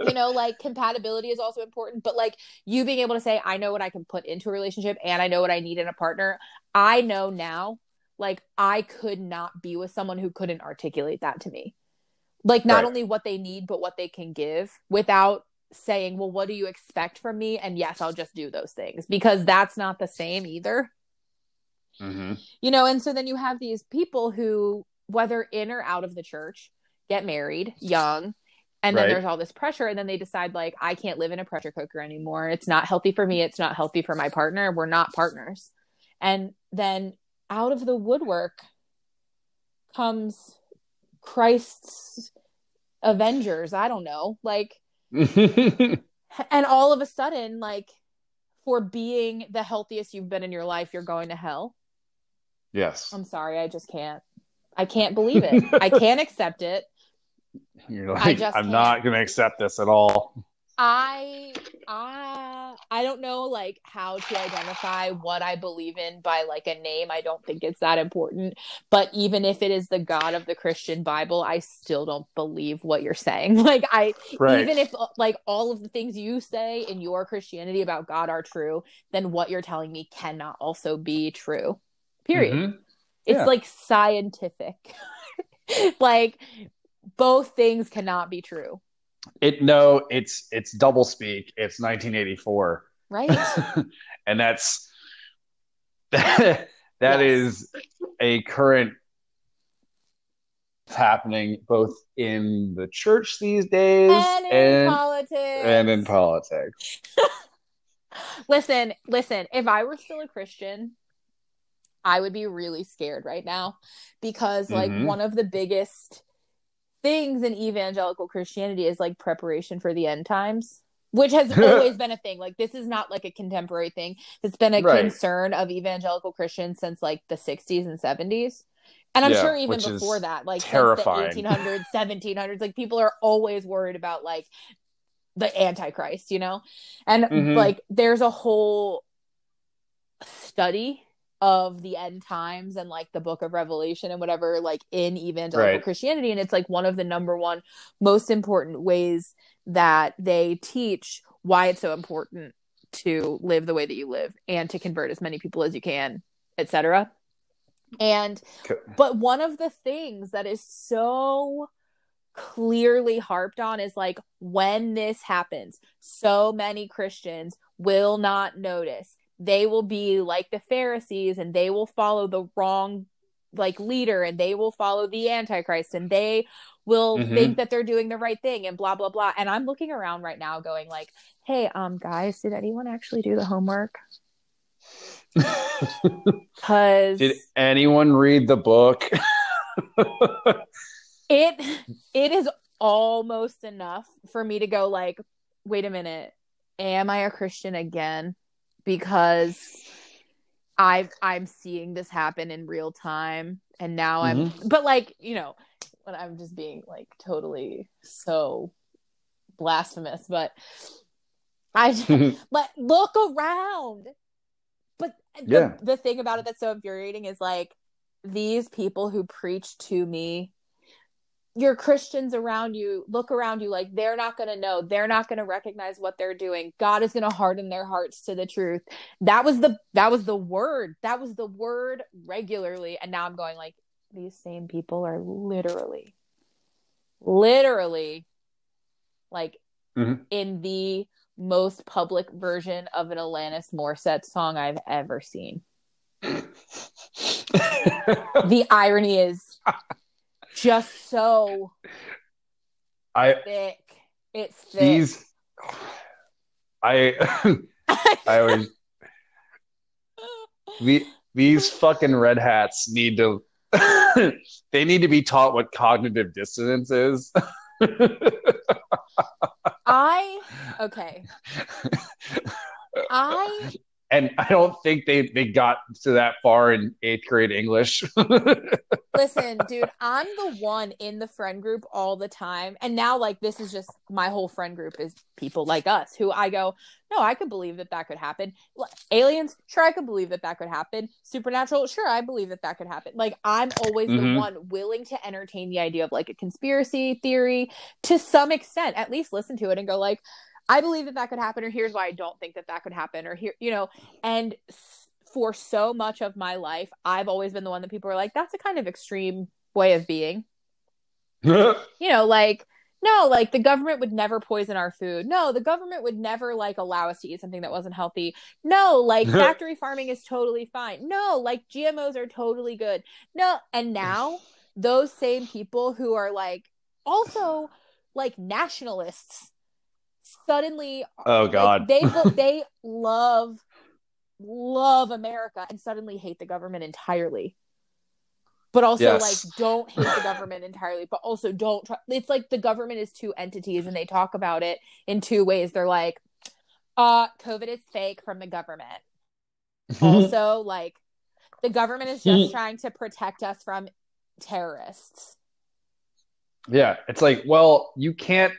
You know, like compatibility is also important, but like you being able to say, I know what I can put into a relationship and I know what I need in a partner. I know now, like I could not be with someone who couldn't articulate that to me. Like not right. only what they need, but what they can give without saying, well, what do you expect from me? And yes, I'll just do those things, because that's not the same either. Mm-hmm. You know, and so then you have these people who, whether in or out of the church, get married young, and right. then there's all this pressure, and then they decide, like, I can't live in a pressure cooker anymore. It's not healthy for me. It's not healthy for my partner. We're not partners. And then out of the woodwork comes Christ's Avengers. I don't know. Like, and all of a sudden, like, for being the healthiest you've been in your life, you're going to hell. Yes. I'm sorry, I just can't. I can't believe it. I can't accept it. You're like, I just I'm can't. Not going to accept this at all. I, I, I don't know, like, how to identify what I believe in by, like, a name. I don't think it's that important. But even if it is the God of the Christian Bible, I still don't believe what you're saying. Like, I, right. even if, like, all of the things you say in your Christianity about God are true, then what you're telling me cannot also be true. Period. Mm-hmm. It's, yeah. like, scientific. Like, both things cannot be true. It no, it's it's double speak. It's nineteen eighty-four, right? And that's that, that yes. is a current happening both in the church these days and in and, politics. And in politics. Listen, listen, if I were still a Christian, I would be really scared right now, because like mm-hmm. one of the biggest things in evangelical Christianity is like preparation for the end times, which has always been a thing. Like, this is not like a contemporary thing. It's been a right. concern of evangelical Christians since like the sixties and seventies. And I'm yeah, sure even before that, like terrifying. Since the eighteen hundreds, seventeen hundreds, like people are always worried about like the Antichrist, you know? And mm-hmm. like there's a whole study of the end times and like the book of Revelation and whatever, like in evangelical right. Christianity. And it's like one of the number one most important ways that they teach why it's so important to live the way that you live and to convert as many people as you can, et cetera. And okay. but one of the things that is so clearly harped on is like, when this happens, so many Christians will not notice. They will be like the Pharisees, and they will follow the wrong like leader, and they will follow the Antichrist, and they will mm-hmm. think that they're doing the right thing, and blah, blah, blah. And I'm looking around right now going like, hey, um, guys, did anyone actually do the homework? Cause did anyone read the book? it It is almost enough for me to go like, wait a minute, am I a Christian again? Because I've, I'm seeing this happen in real time, and now I'm, mm-hmm. but like, you know, when I'm just being like totally so blasphemous, but I, but look around. But the, yeah. the thing about it that's so infuriating is like, these people who preach to me, your Christians around you, look around you, like they're not going to know. They're not going to recognize what they're doing. God is going to harden their hearts to the truth. That was the, that was the word. That was the word regularly. And now I'm going like, these same people are literally, literally like mm-hmm. in the most public version of an Alanis Morissette song I've ever seen. The irony is just so I, thick. It's thick. These, I, I always, the, these fucking red hats need to, they need to be taught what cognitive dissonance is. I, okay. I. And I don't think they, they got to that far in eighth grade English. Listen, dude, I'm the one in the friend group all the time. And now, like, this is just my whole friend group is people like us who I go, no, I could believe that that could happen. Aliens, sure, I could believe that that could happen. Supernatural, sure, I believe that that could happen. Like, I'm always mm-hmm. the one willing to entertain the idea of, like, a conspiracy theory to some extent. At least listen to it and go, like, I believe that that could happen, or here's why I don't think that that could happen, or here, you know, and s- for so much of my life, I've always been the one that people are like, that's a kind of extreme way of being, you know, like, no, like the government would never poison our food. No, the government would never like allow us to eat something that wasn't healthy. No, like factory farming is totally fine. No, like G M Os are totally good. No. And now those same people who are like, also like nationalists, suddenly oh god like, they they love love America and suddenly hate the government entirely, but also yes. like don't hate the government entirely, but also don't try. It's like the government is two entities, and they talk about it in two ways. They're like uh COVID is fake from the government. Also like the government is just trying to protect us from terrorists. Yeah, it's like, well, you can't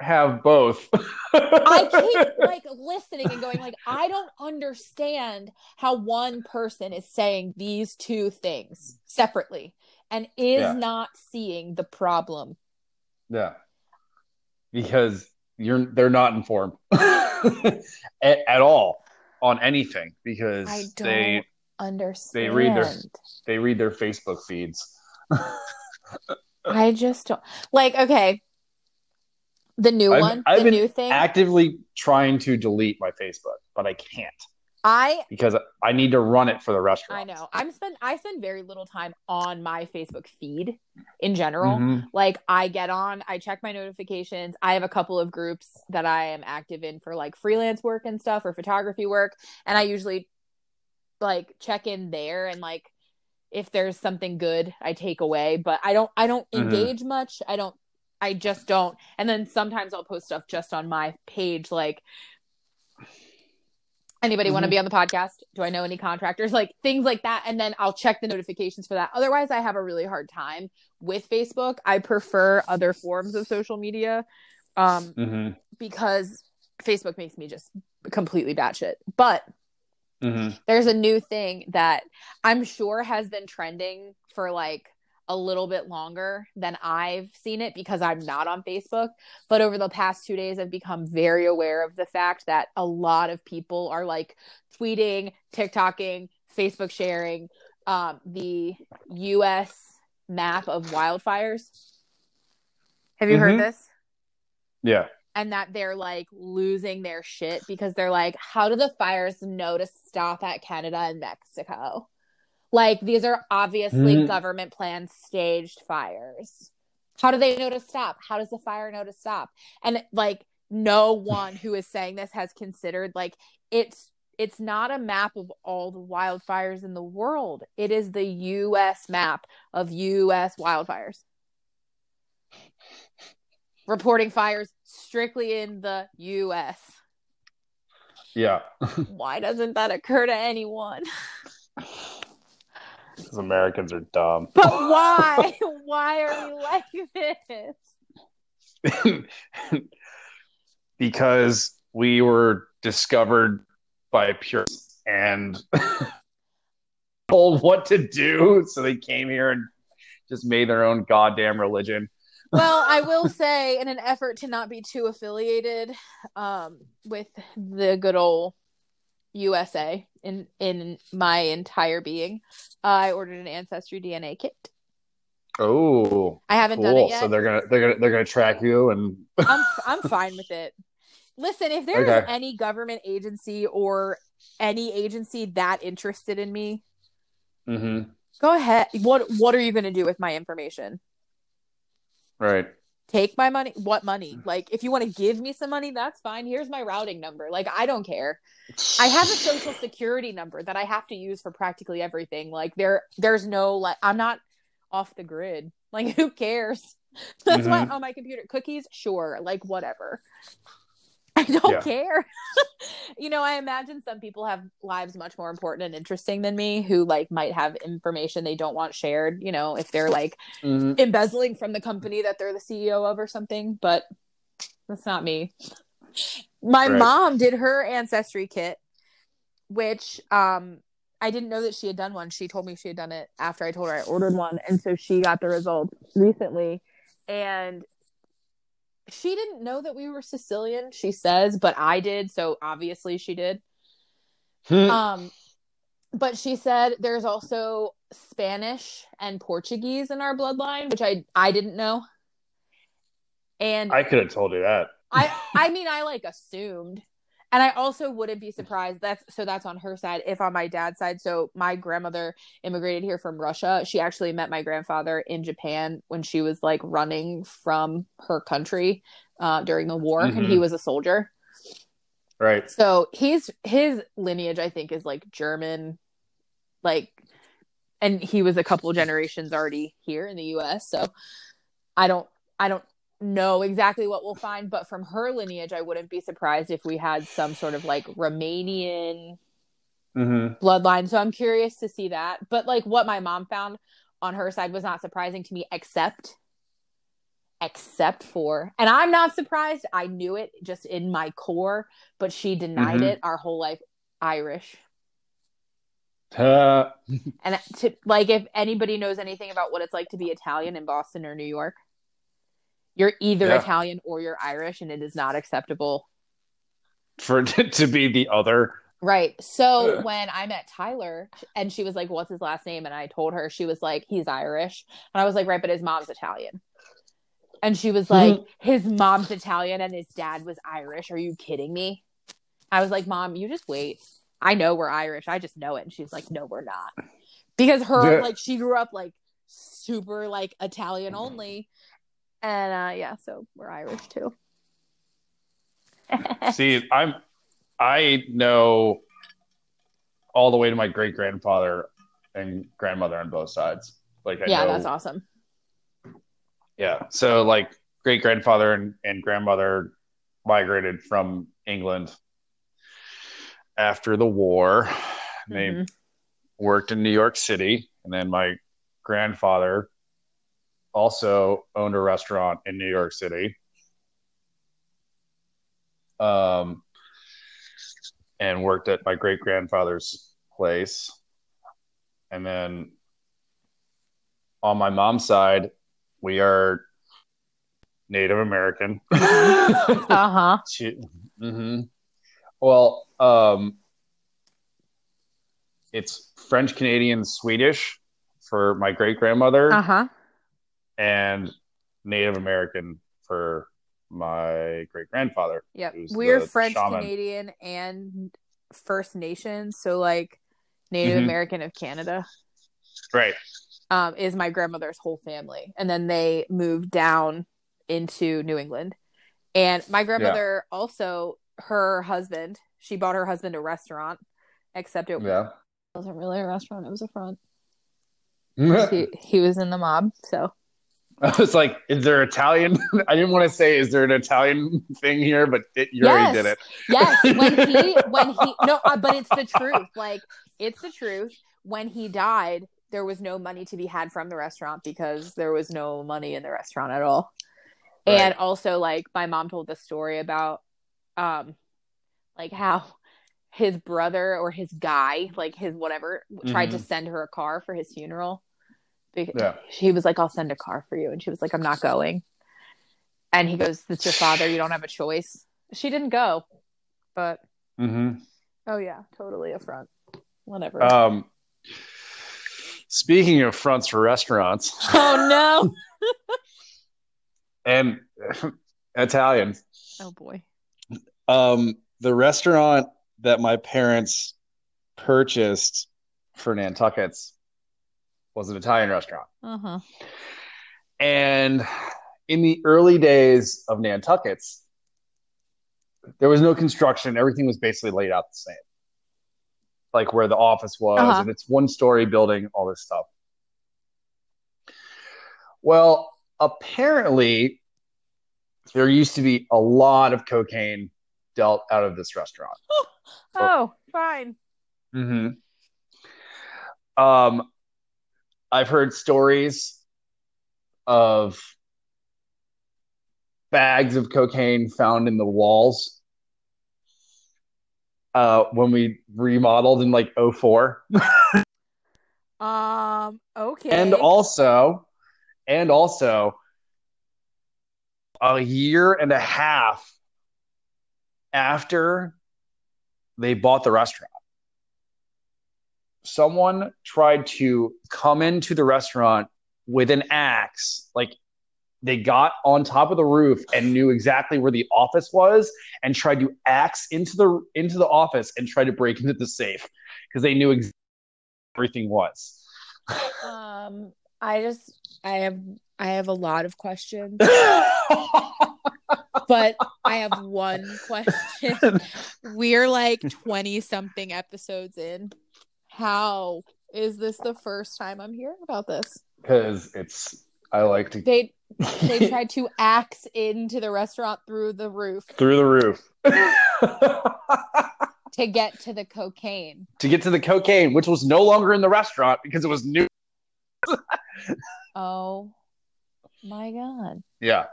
have both. I keep like listening and going like, I don't understand how one person is saying these two things separately and is yeah. not seeing the problem. Yeah, because you're they're not informed at, at all on anything, because I don't they understand. They read their they read their Facebook feeds. I just don't like. Okay. The new I've, one, I've the been new thing. Actively trying to delete my Facebook, but I can't. I because I need to run it for the restaurant. I know. I'm spend I spend very little time on my Facebook feed in general. Mm-hmm. Like I get on, I check my notifications. I have a couple of groups that I am active in for like freelance work and stuff or photography work, and I usually like check in there and like if there's something good I take away, but I don't I don't mm-hmm. engage much. I don't I just don't. And then sometimes I'll post stuff just on my page like anybody mm-hmm. want to be on the podcast? Do I know any contractors? Like things like that. And then I'll check the notifications for that. Otherwise, I have a really hard time with Facebook. I prefer other forms of social media um, mm-hmm. because Facebook makes me just completely batshit. But mm-hmm. there's a new thing that I'm sure has been trending for like a little bit longer than I've seen it because I'm not on Facebook. But over the past two days, I've become very aware of the fact that a lot of people are like tweeting, TikToking, Facebook sharing um, the U S map of wildfires. Have you mm-hmm. heard this? Yeah. And that they're like losing their shit because they're like, how do the fires know to stop at Canada and Mexico? Like, these are obviously mm. government planned staged fires. How do they know to stop? How does the fire know to stop? And, like, no one who is saying this has considered, like, it's it's not a map of all the wildfires in the world. It is the U S map of U S wildfires. Reporting fires strictly in the U S Yeah. Why doesn't that occur to anyone? Because Americans are dumb. But why? Why are we like this? Because we were discovered by purists and told what to do. So they came here and just made their own goddamn religion. Well, I will say, in an effort to not be too affiliated um, with the good old U S A in in my entire being, uh, I ordered an Ancestry D N A kit. Oh, I haven't cool. done it yet. So they're gonna they're gonna they're gonna track you, and I'm I'm fine with it. Listen, if there okay. is any government agency or any agency that interested in me, mm-hmm. go ahead. What what are you gonna do with my information? Right. Take my money. What money? Like, if you want to give me some money, that's fine. Here's my routing number. Like, I don't care. I have a social security number that I have to use for practically everything. Like, there, there's no, like, I'm not off the grid. Like, who cares? That's mm-hmm. why on my computer, cookies, sure. Like, whatever. I don't yeah. care. You know, I imagine some people have lives much more important and interesting than me who like might have information they don't want shared, you know, if they're like mm-hmm. embezzling from the company that they're the C E O of or something, but that's not me. My right. mom did her ancestry kit, which um, I didn't know that she had done one. She told me she had done it after I told her I ordered one. And so she got the results recently, and she didn't know that we were Sicilian, she says, but I did, so obviously she did. um, but she said there's also Spanish and Portuguese in our bloodline, which I, I didn't know. And I could have told you that. I, I mean, I like assumed. And I also wouldn't be surprised. That's so that's on her side. If on my dad's side, so my grandmother immigrated here from Russia. She actually met my grandfather in Japan when she was like running from her country uh, during the war, mm-hmm. and he was a soldier. Right. So he's his lineage, I think, is like German, like, and he was a couple generations already here in the U S. So I don't, I don't. know exactly what we'll find, but from her lineage I wouldn't be surprised if we had some sort of like Romanian mm-hmm. bloodline, so I'm curious to see that. But like what my mom found on her side was not surprising to me, except except for, and I'm not surprised, I knew it just in my core, but she denied mm-hmm. it our whole life, Irish. Uh. And to, like, if anybody knows anything about what it's like to be Italian in Boston or New York, you're either yeah. Italian or you're Irish, and it is not acceptable for to be the other. Right. So Ugh. when I met Tyler and she was like, what's his last name? And I told her, she was like, he's Irish. And I was like, right, but his mom's Italian. And she was like, mm-hmm. his mom's Italian and his dad was Irish. Are you kidding me? I was like, Mom, you just wait. I know we're Irish. I just know it. And she's like, no, we're not. Because her, yeah. like, she grew up, like, super, like, Italian only. And, uh, yeah, so we're Irish, too. See, I'm, I know all the way to my great-grandfather and grandmother on both sides. Like, I Yeah, know, that's awesome. Yeah, so, like, great-grandfather and, and grandmother migrated from England after the war. Mm-hmm. They worked in New York City, and then my grandfather also owned a restaurant in New York City. Um, and worked at my great-grandfather's place. And then on my mom's side, we are Native American. uh-huh. She, mm-hmm. Well, um, it's French, Canadian, Swedish for my great-grandmother. Uh-huh. And Native American for my great-grandfather. Yep. We're French, shaman. Canadian, and First Nations. So, like, Native mm-hmm. American of Canada. Right. Um, is my grandmother's whole family. And then they moved down into New England. And my grandmother yeah. also, her husband, she bought her husband a restaurant, except it yeah. wasn't really a restaurant. It was a front. he, he was in the mob, so. I was like, is there Italian? I didn't want to say, is there an Italian thing here? But it, you yes. already did it. Yes. When he, when he, no, uh, but it's the truth. Like, it's the truth. When he died, there was no money to be had from the restaurant because there was no money in the restaurant at all. Right. And also, like, my mom told the story about, um, like, how his brother or his guy, like, his whatever, mm-hmm. tried to send her a car for his funeral. Yeah. He was like, I'll send a car for you. And she was like, I'm not going. And he goes, it's your father. You don't have a choice. She didn't go. But, mm-hmm. oh, yeah, totally a front. Whatever. Um, speaking of fronts for restaurants. Oh, no. and Italian. Oh, boy. Um, the restaurant that my parents purchased for Nantucket's was an Italian restaurant. Uh-huh. And in the early days of Nantucket's, there was no construction. Everything was basically laid out the same. Like where the office was, uh-huh. and it's one-story building, all this stuff. Well, apparently, there used to be a lot of cocaine dealt out of this restaurant. oh, oh, fine. Mm-hmm. Um... I've heard stories of bags of cocaine found in the walls uh, when we remodeled in like oh four. um. Okay. And also, and also, a year and a half after they bought the restaurant, someone tried to come into the restaurant with an axe. Like, they got on top of the roof and knew exactly where the office was and tried to axe into the into the office and tried to break into the safe because they knew exactly where everything was. Um, I just, I have, I have a lot of questions. But I have one question. We're like twenty-something episodes in. How is this the first time I'm hearing about this? Because it's, I like to... They they tried to axe into the restaurant through the roof. Through the roof. To get to the cocaine. To get to the cocaine, which was no longer in the restaurant because it was new. Oh. My God. Yeah.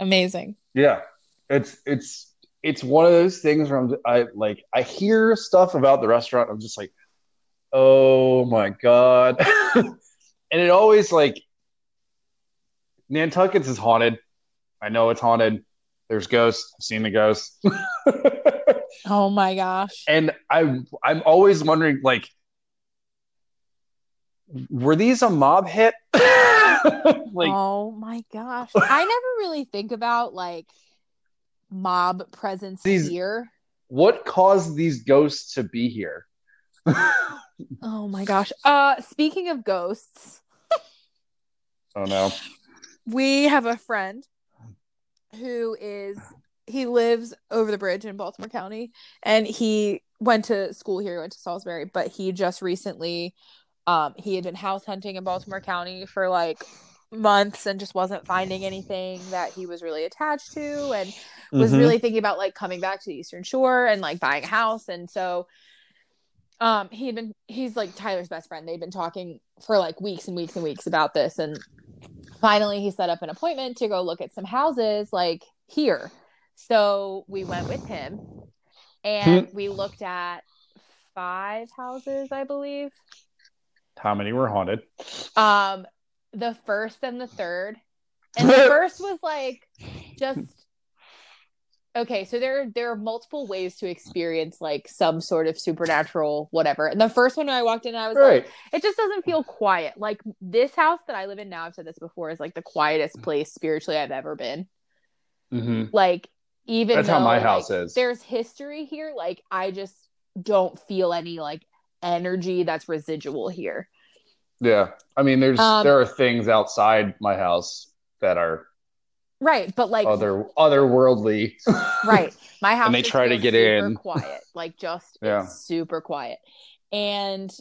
Amazing. Yeah. It's, it's, it's one of those things where I'm, I, like, I hear stuff about the restaurant. I'm just like, oh my God. And it always, like, Nantucket's is haunted. I know it's haunted. There's ghosts. I've seen the ghosts. Oh my gosh. And I, I'm always wondering, like, were these a mob hit? Like, oh my gosh. I never really think about, like, mob presence these- here. what caused these ghosts to be here? Oh my gosh. Uh, speaking of ghosts. Oh no. We have a friend who is, he lives over the bridge in Baltimore County, and he went to school here, went to Salisbury, but he just recently, um, he had been house hunting in Baltimore County for like months and just wasn't finding anything that he was really attached to, and was mm-hmm. really thinking about like coming back to the Eastern Shore and like buying a house. And so um, he had been, he's like Tyler's best friend. They'd been talking for like weeks and weeks and weeks about this. And finally he set up an appointment to go look at some houses like here. So we went with him, and we looked at five houses, I believe. How many were haunted? Um, the first and the third. And the first was like just okay. So there, there are multiple ways to experience like some sort of supernatural whatever. And the first one when I walked in, I was right. like, it just doesn't feel quiet. Like this house that I live in now, I've said this before, is like the quietest place spiritually I've ever been. Mm-hmm. Like even that's though, how my house like, is. There's history here. Like I just don't feel any like energy that's residual here. Yeah, I mean, there's um, there are things outside my house that are right, but like other otherworldly. Right, my house. And they try to get in. Quiet, like just yeah. it's super quiet. And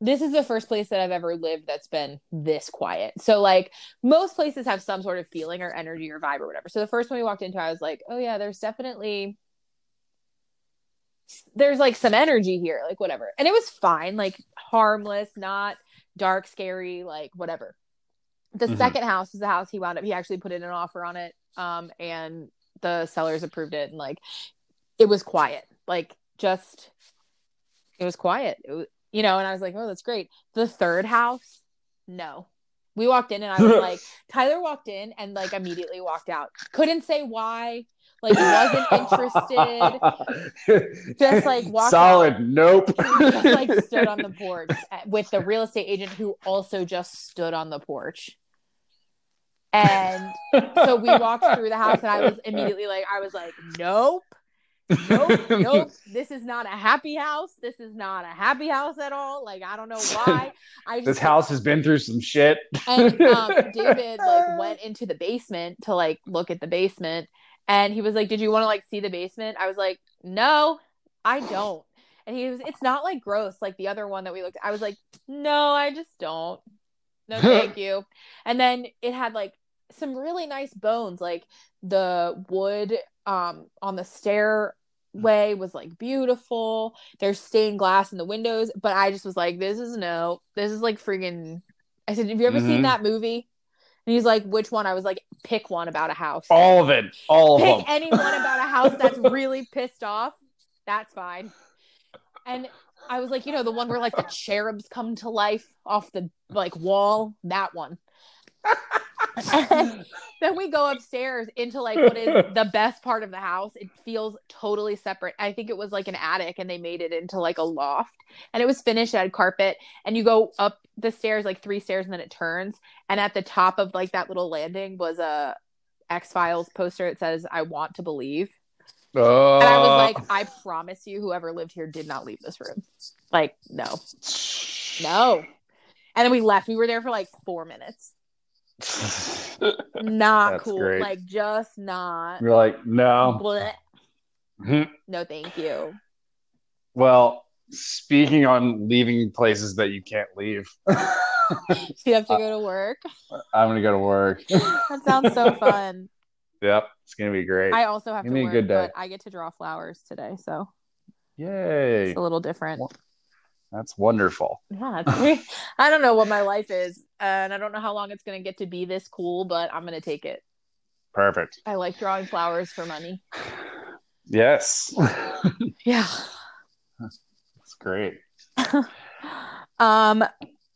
this is the first place that I've ever lived that's been this quiet. So like most places have some sort of feeling or energy or vibe or whatever. So the first one we walked into, I was like, oh yeah, there's definitely. There's like some energy here, like whatever. And it was fine, like harmless, not dark, scary, like whatever. The mm-hmm. second house is the house he wound up, he actually put in an offer on it, um, and the sellers approved it. And like it was quiet, like just it was quiet, it was, you know. And I was like, oh, that's great. The third house, no. We walked in and I was like, Tyler walked in and like immediately walked out. Couldn't say why. Like wasn't interested. Just like walked solid. Out. Nope. Just like stood on the porch with the real estate agent who also just stood on the porch. And so we walked through the house and I was immediately like, I was like, nope, nope, nope. This is not a happy house. This is not a happy house at all. Like I don't know why. I just, this house has been through some shit. And um, David like went into the basement to like look at the basement. And he was like, did you want to, like, see the basement? I was like, no, I don't. And he was, it's not, like, gross, like the other one that we looked at. I was like, no, I just don't. No, thank you. And then it had, like, some really nice bones. Like, the wood um, on the stairway was, like, beautiful. There's stained glass in the windows. But I just was like, this is no. This is, like, freaking. I said, have you ever mm-hmm. seen that movie? And he's like, which one? I was like, pick one about a house. All of it. All pick of them. Pick anyone about a house that's really pissed off. That's fine. And I was like, you know, the one where like the cherubs come to life off the like wall. That one. And then we go upstairs into like what is the best part of the house. It feels totally separate. I think it was like an attic and they made it into like a loft, and it was finished. It had carpet, and you go up the stairs, like three stairs, and then it turns, and at the top of like that little landing was a X Files poster. It says, I want to believe. Uh, and I was like, I promise you whoever lived here did not leave this room. Like no, no. And then we left. We were there for like four minutes. Not that's cool. Great. Like just not. You're like no. No, thank you. Well, speaking on leaving places that you can't leave. So you have to go to work. I'm gonna go to work. That sounds so fun. Yep, it's gonna be great. I also have Give to me work, a good day. But I get to draw flowers today, so yay! It's a little different. Well, that's wonderful. Yeah, I don't know what my life is, and I don't know how long it's going to get to be this cool, but I'm going to take it. Perfect. I like drawing flowers for money. Yes. Yeah. That's great. um,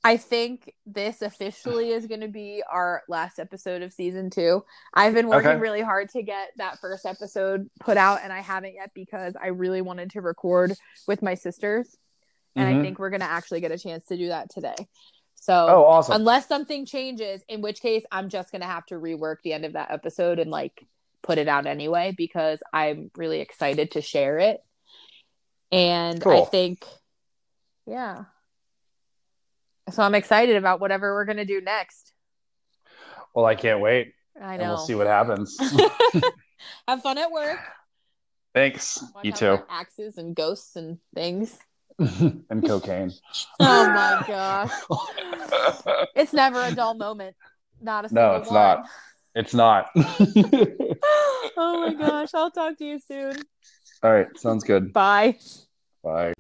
I think this officially is going to be our last episode of season two. I've been working okay. really hard to get that first episode put out, and I haven't yet because I really wanted to record with my sisters. And mm-hmm. I think we're going to actually get a chance to do that today. So oh, awesome. Unless something changes, in which case I'm just going to have to rework the end of that episode and like put it out anyway, because I'm really excited to share it. And cool. I think, yeah. So I'm excited about whatever we're going to do next. Well, I can't wait. I know. And we'll see what happens. Have fun at work. Thanks. Watch you too. Axes and ghosts and things. And cocaine. Oh my gosh. It's never a dull moment. Not a single No, it's one. not. It's not. Oh my gosh. I'll talk to you soon. All right. Sounds good. Bye. Bye.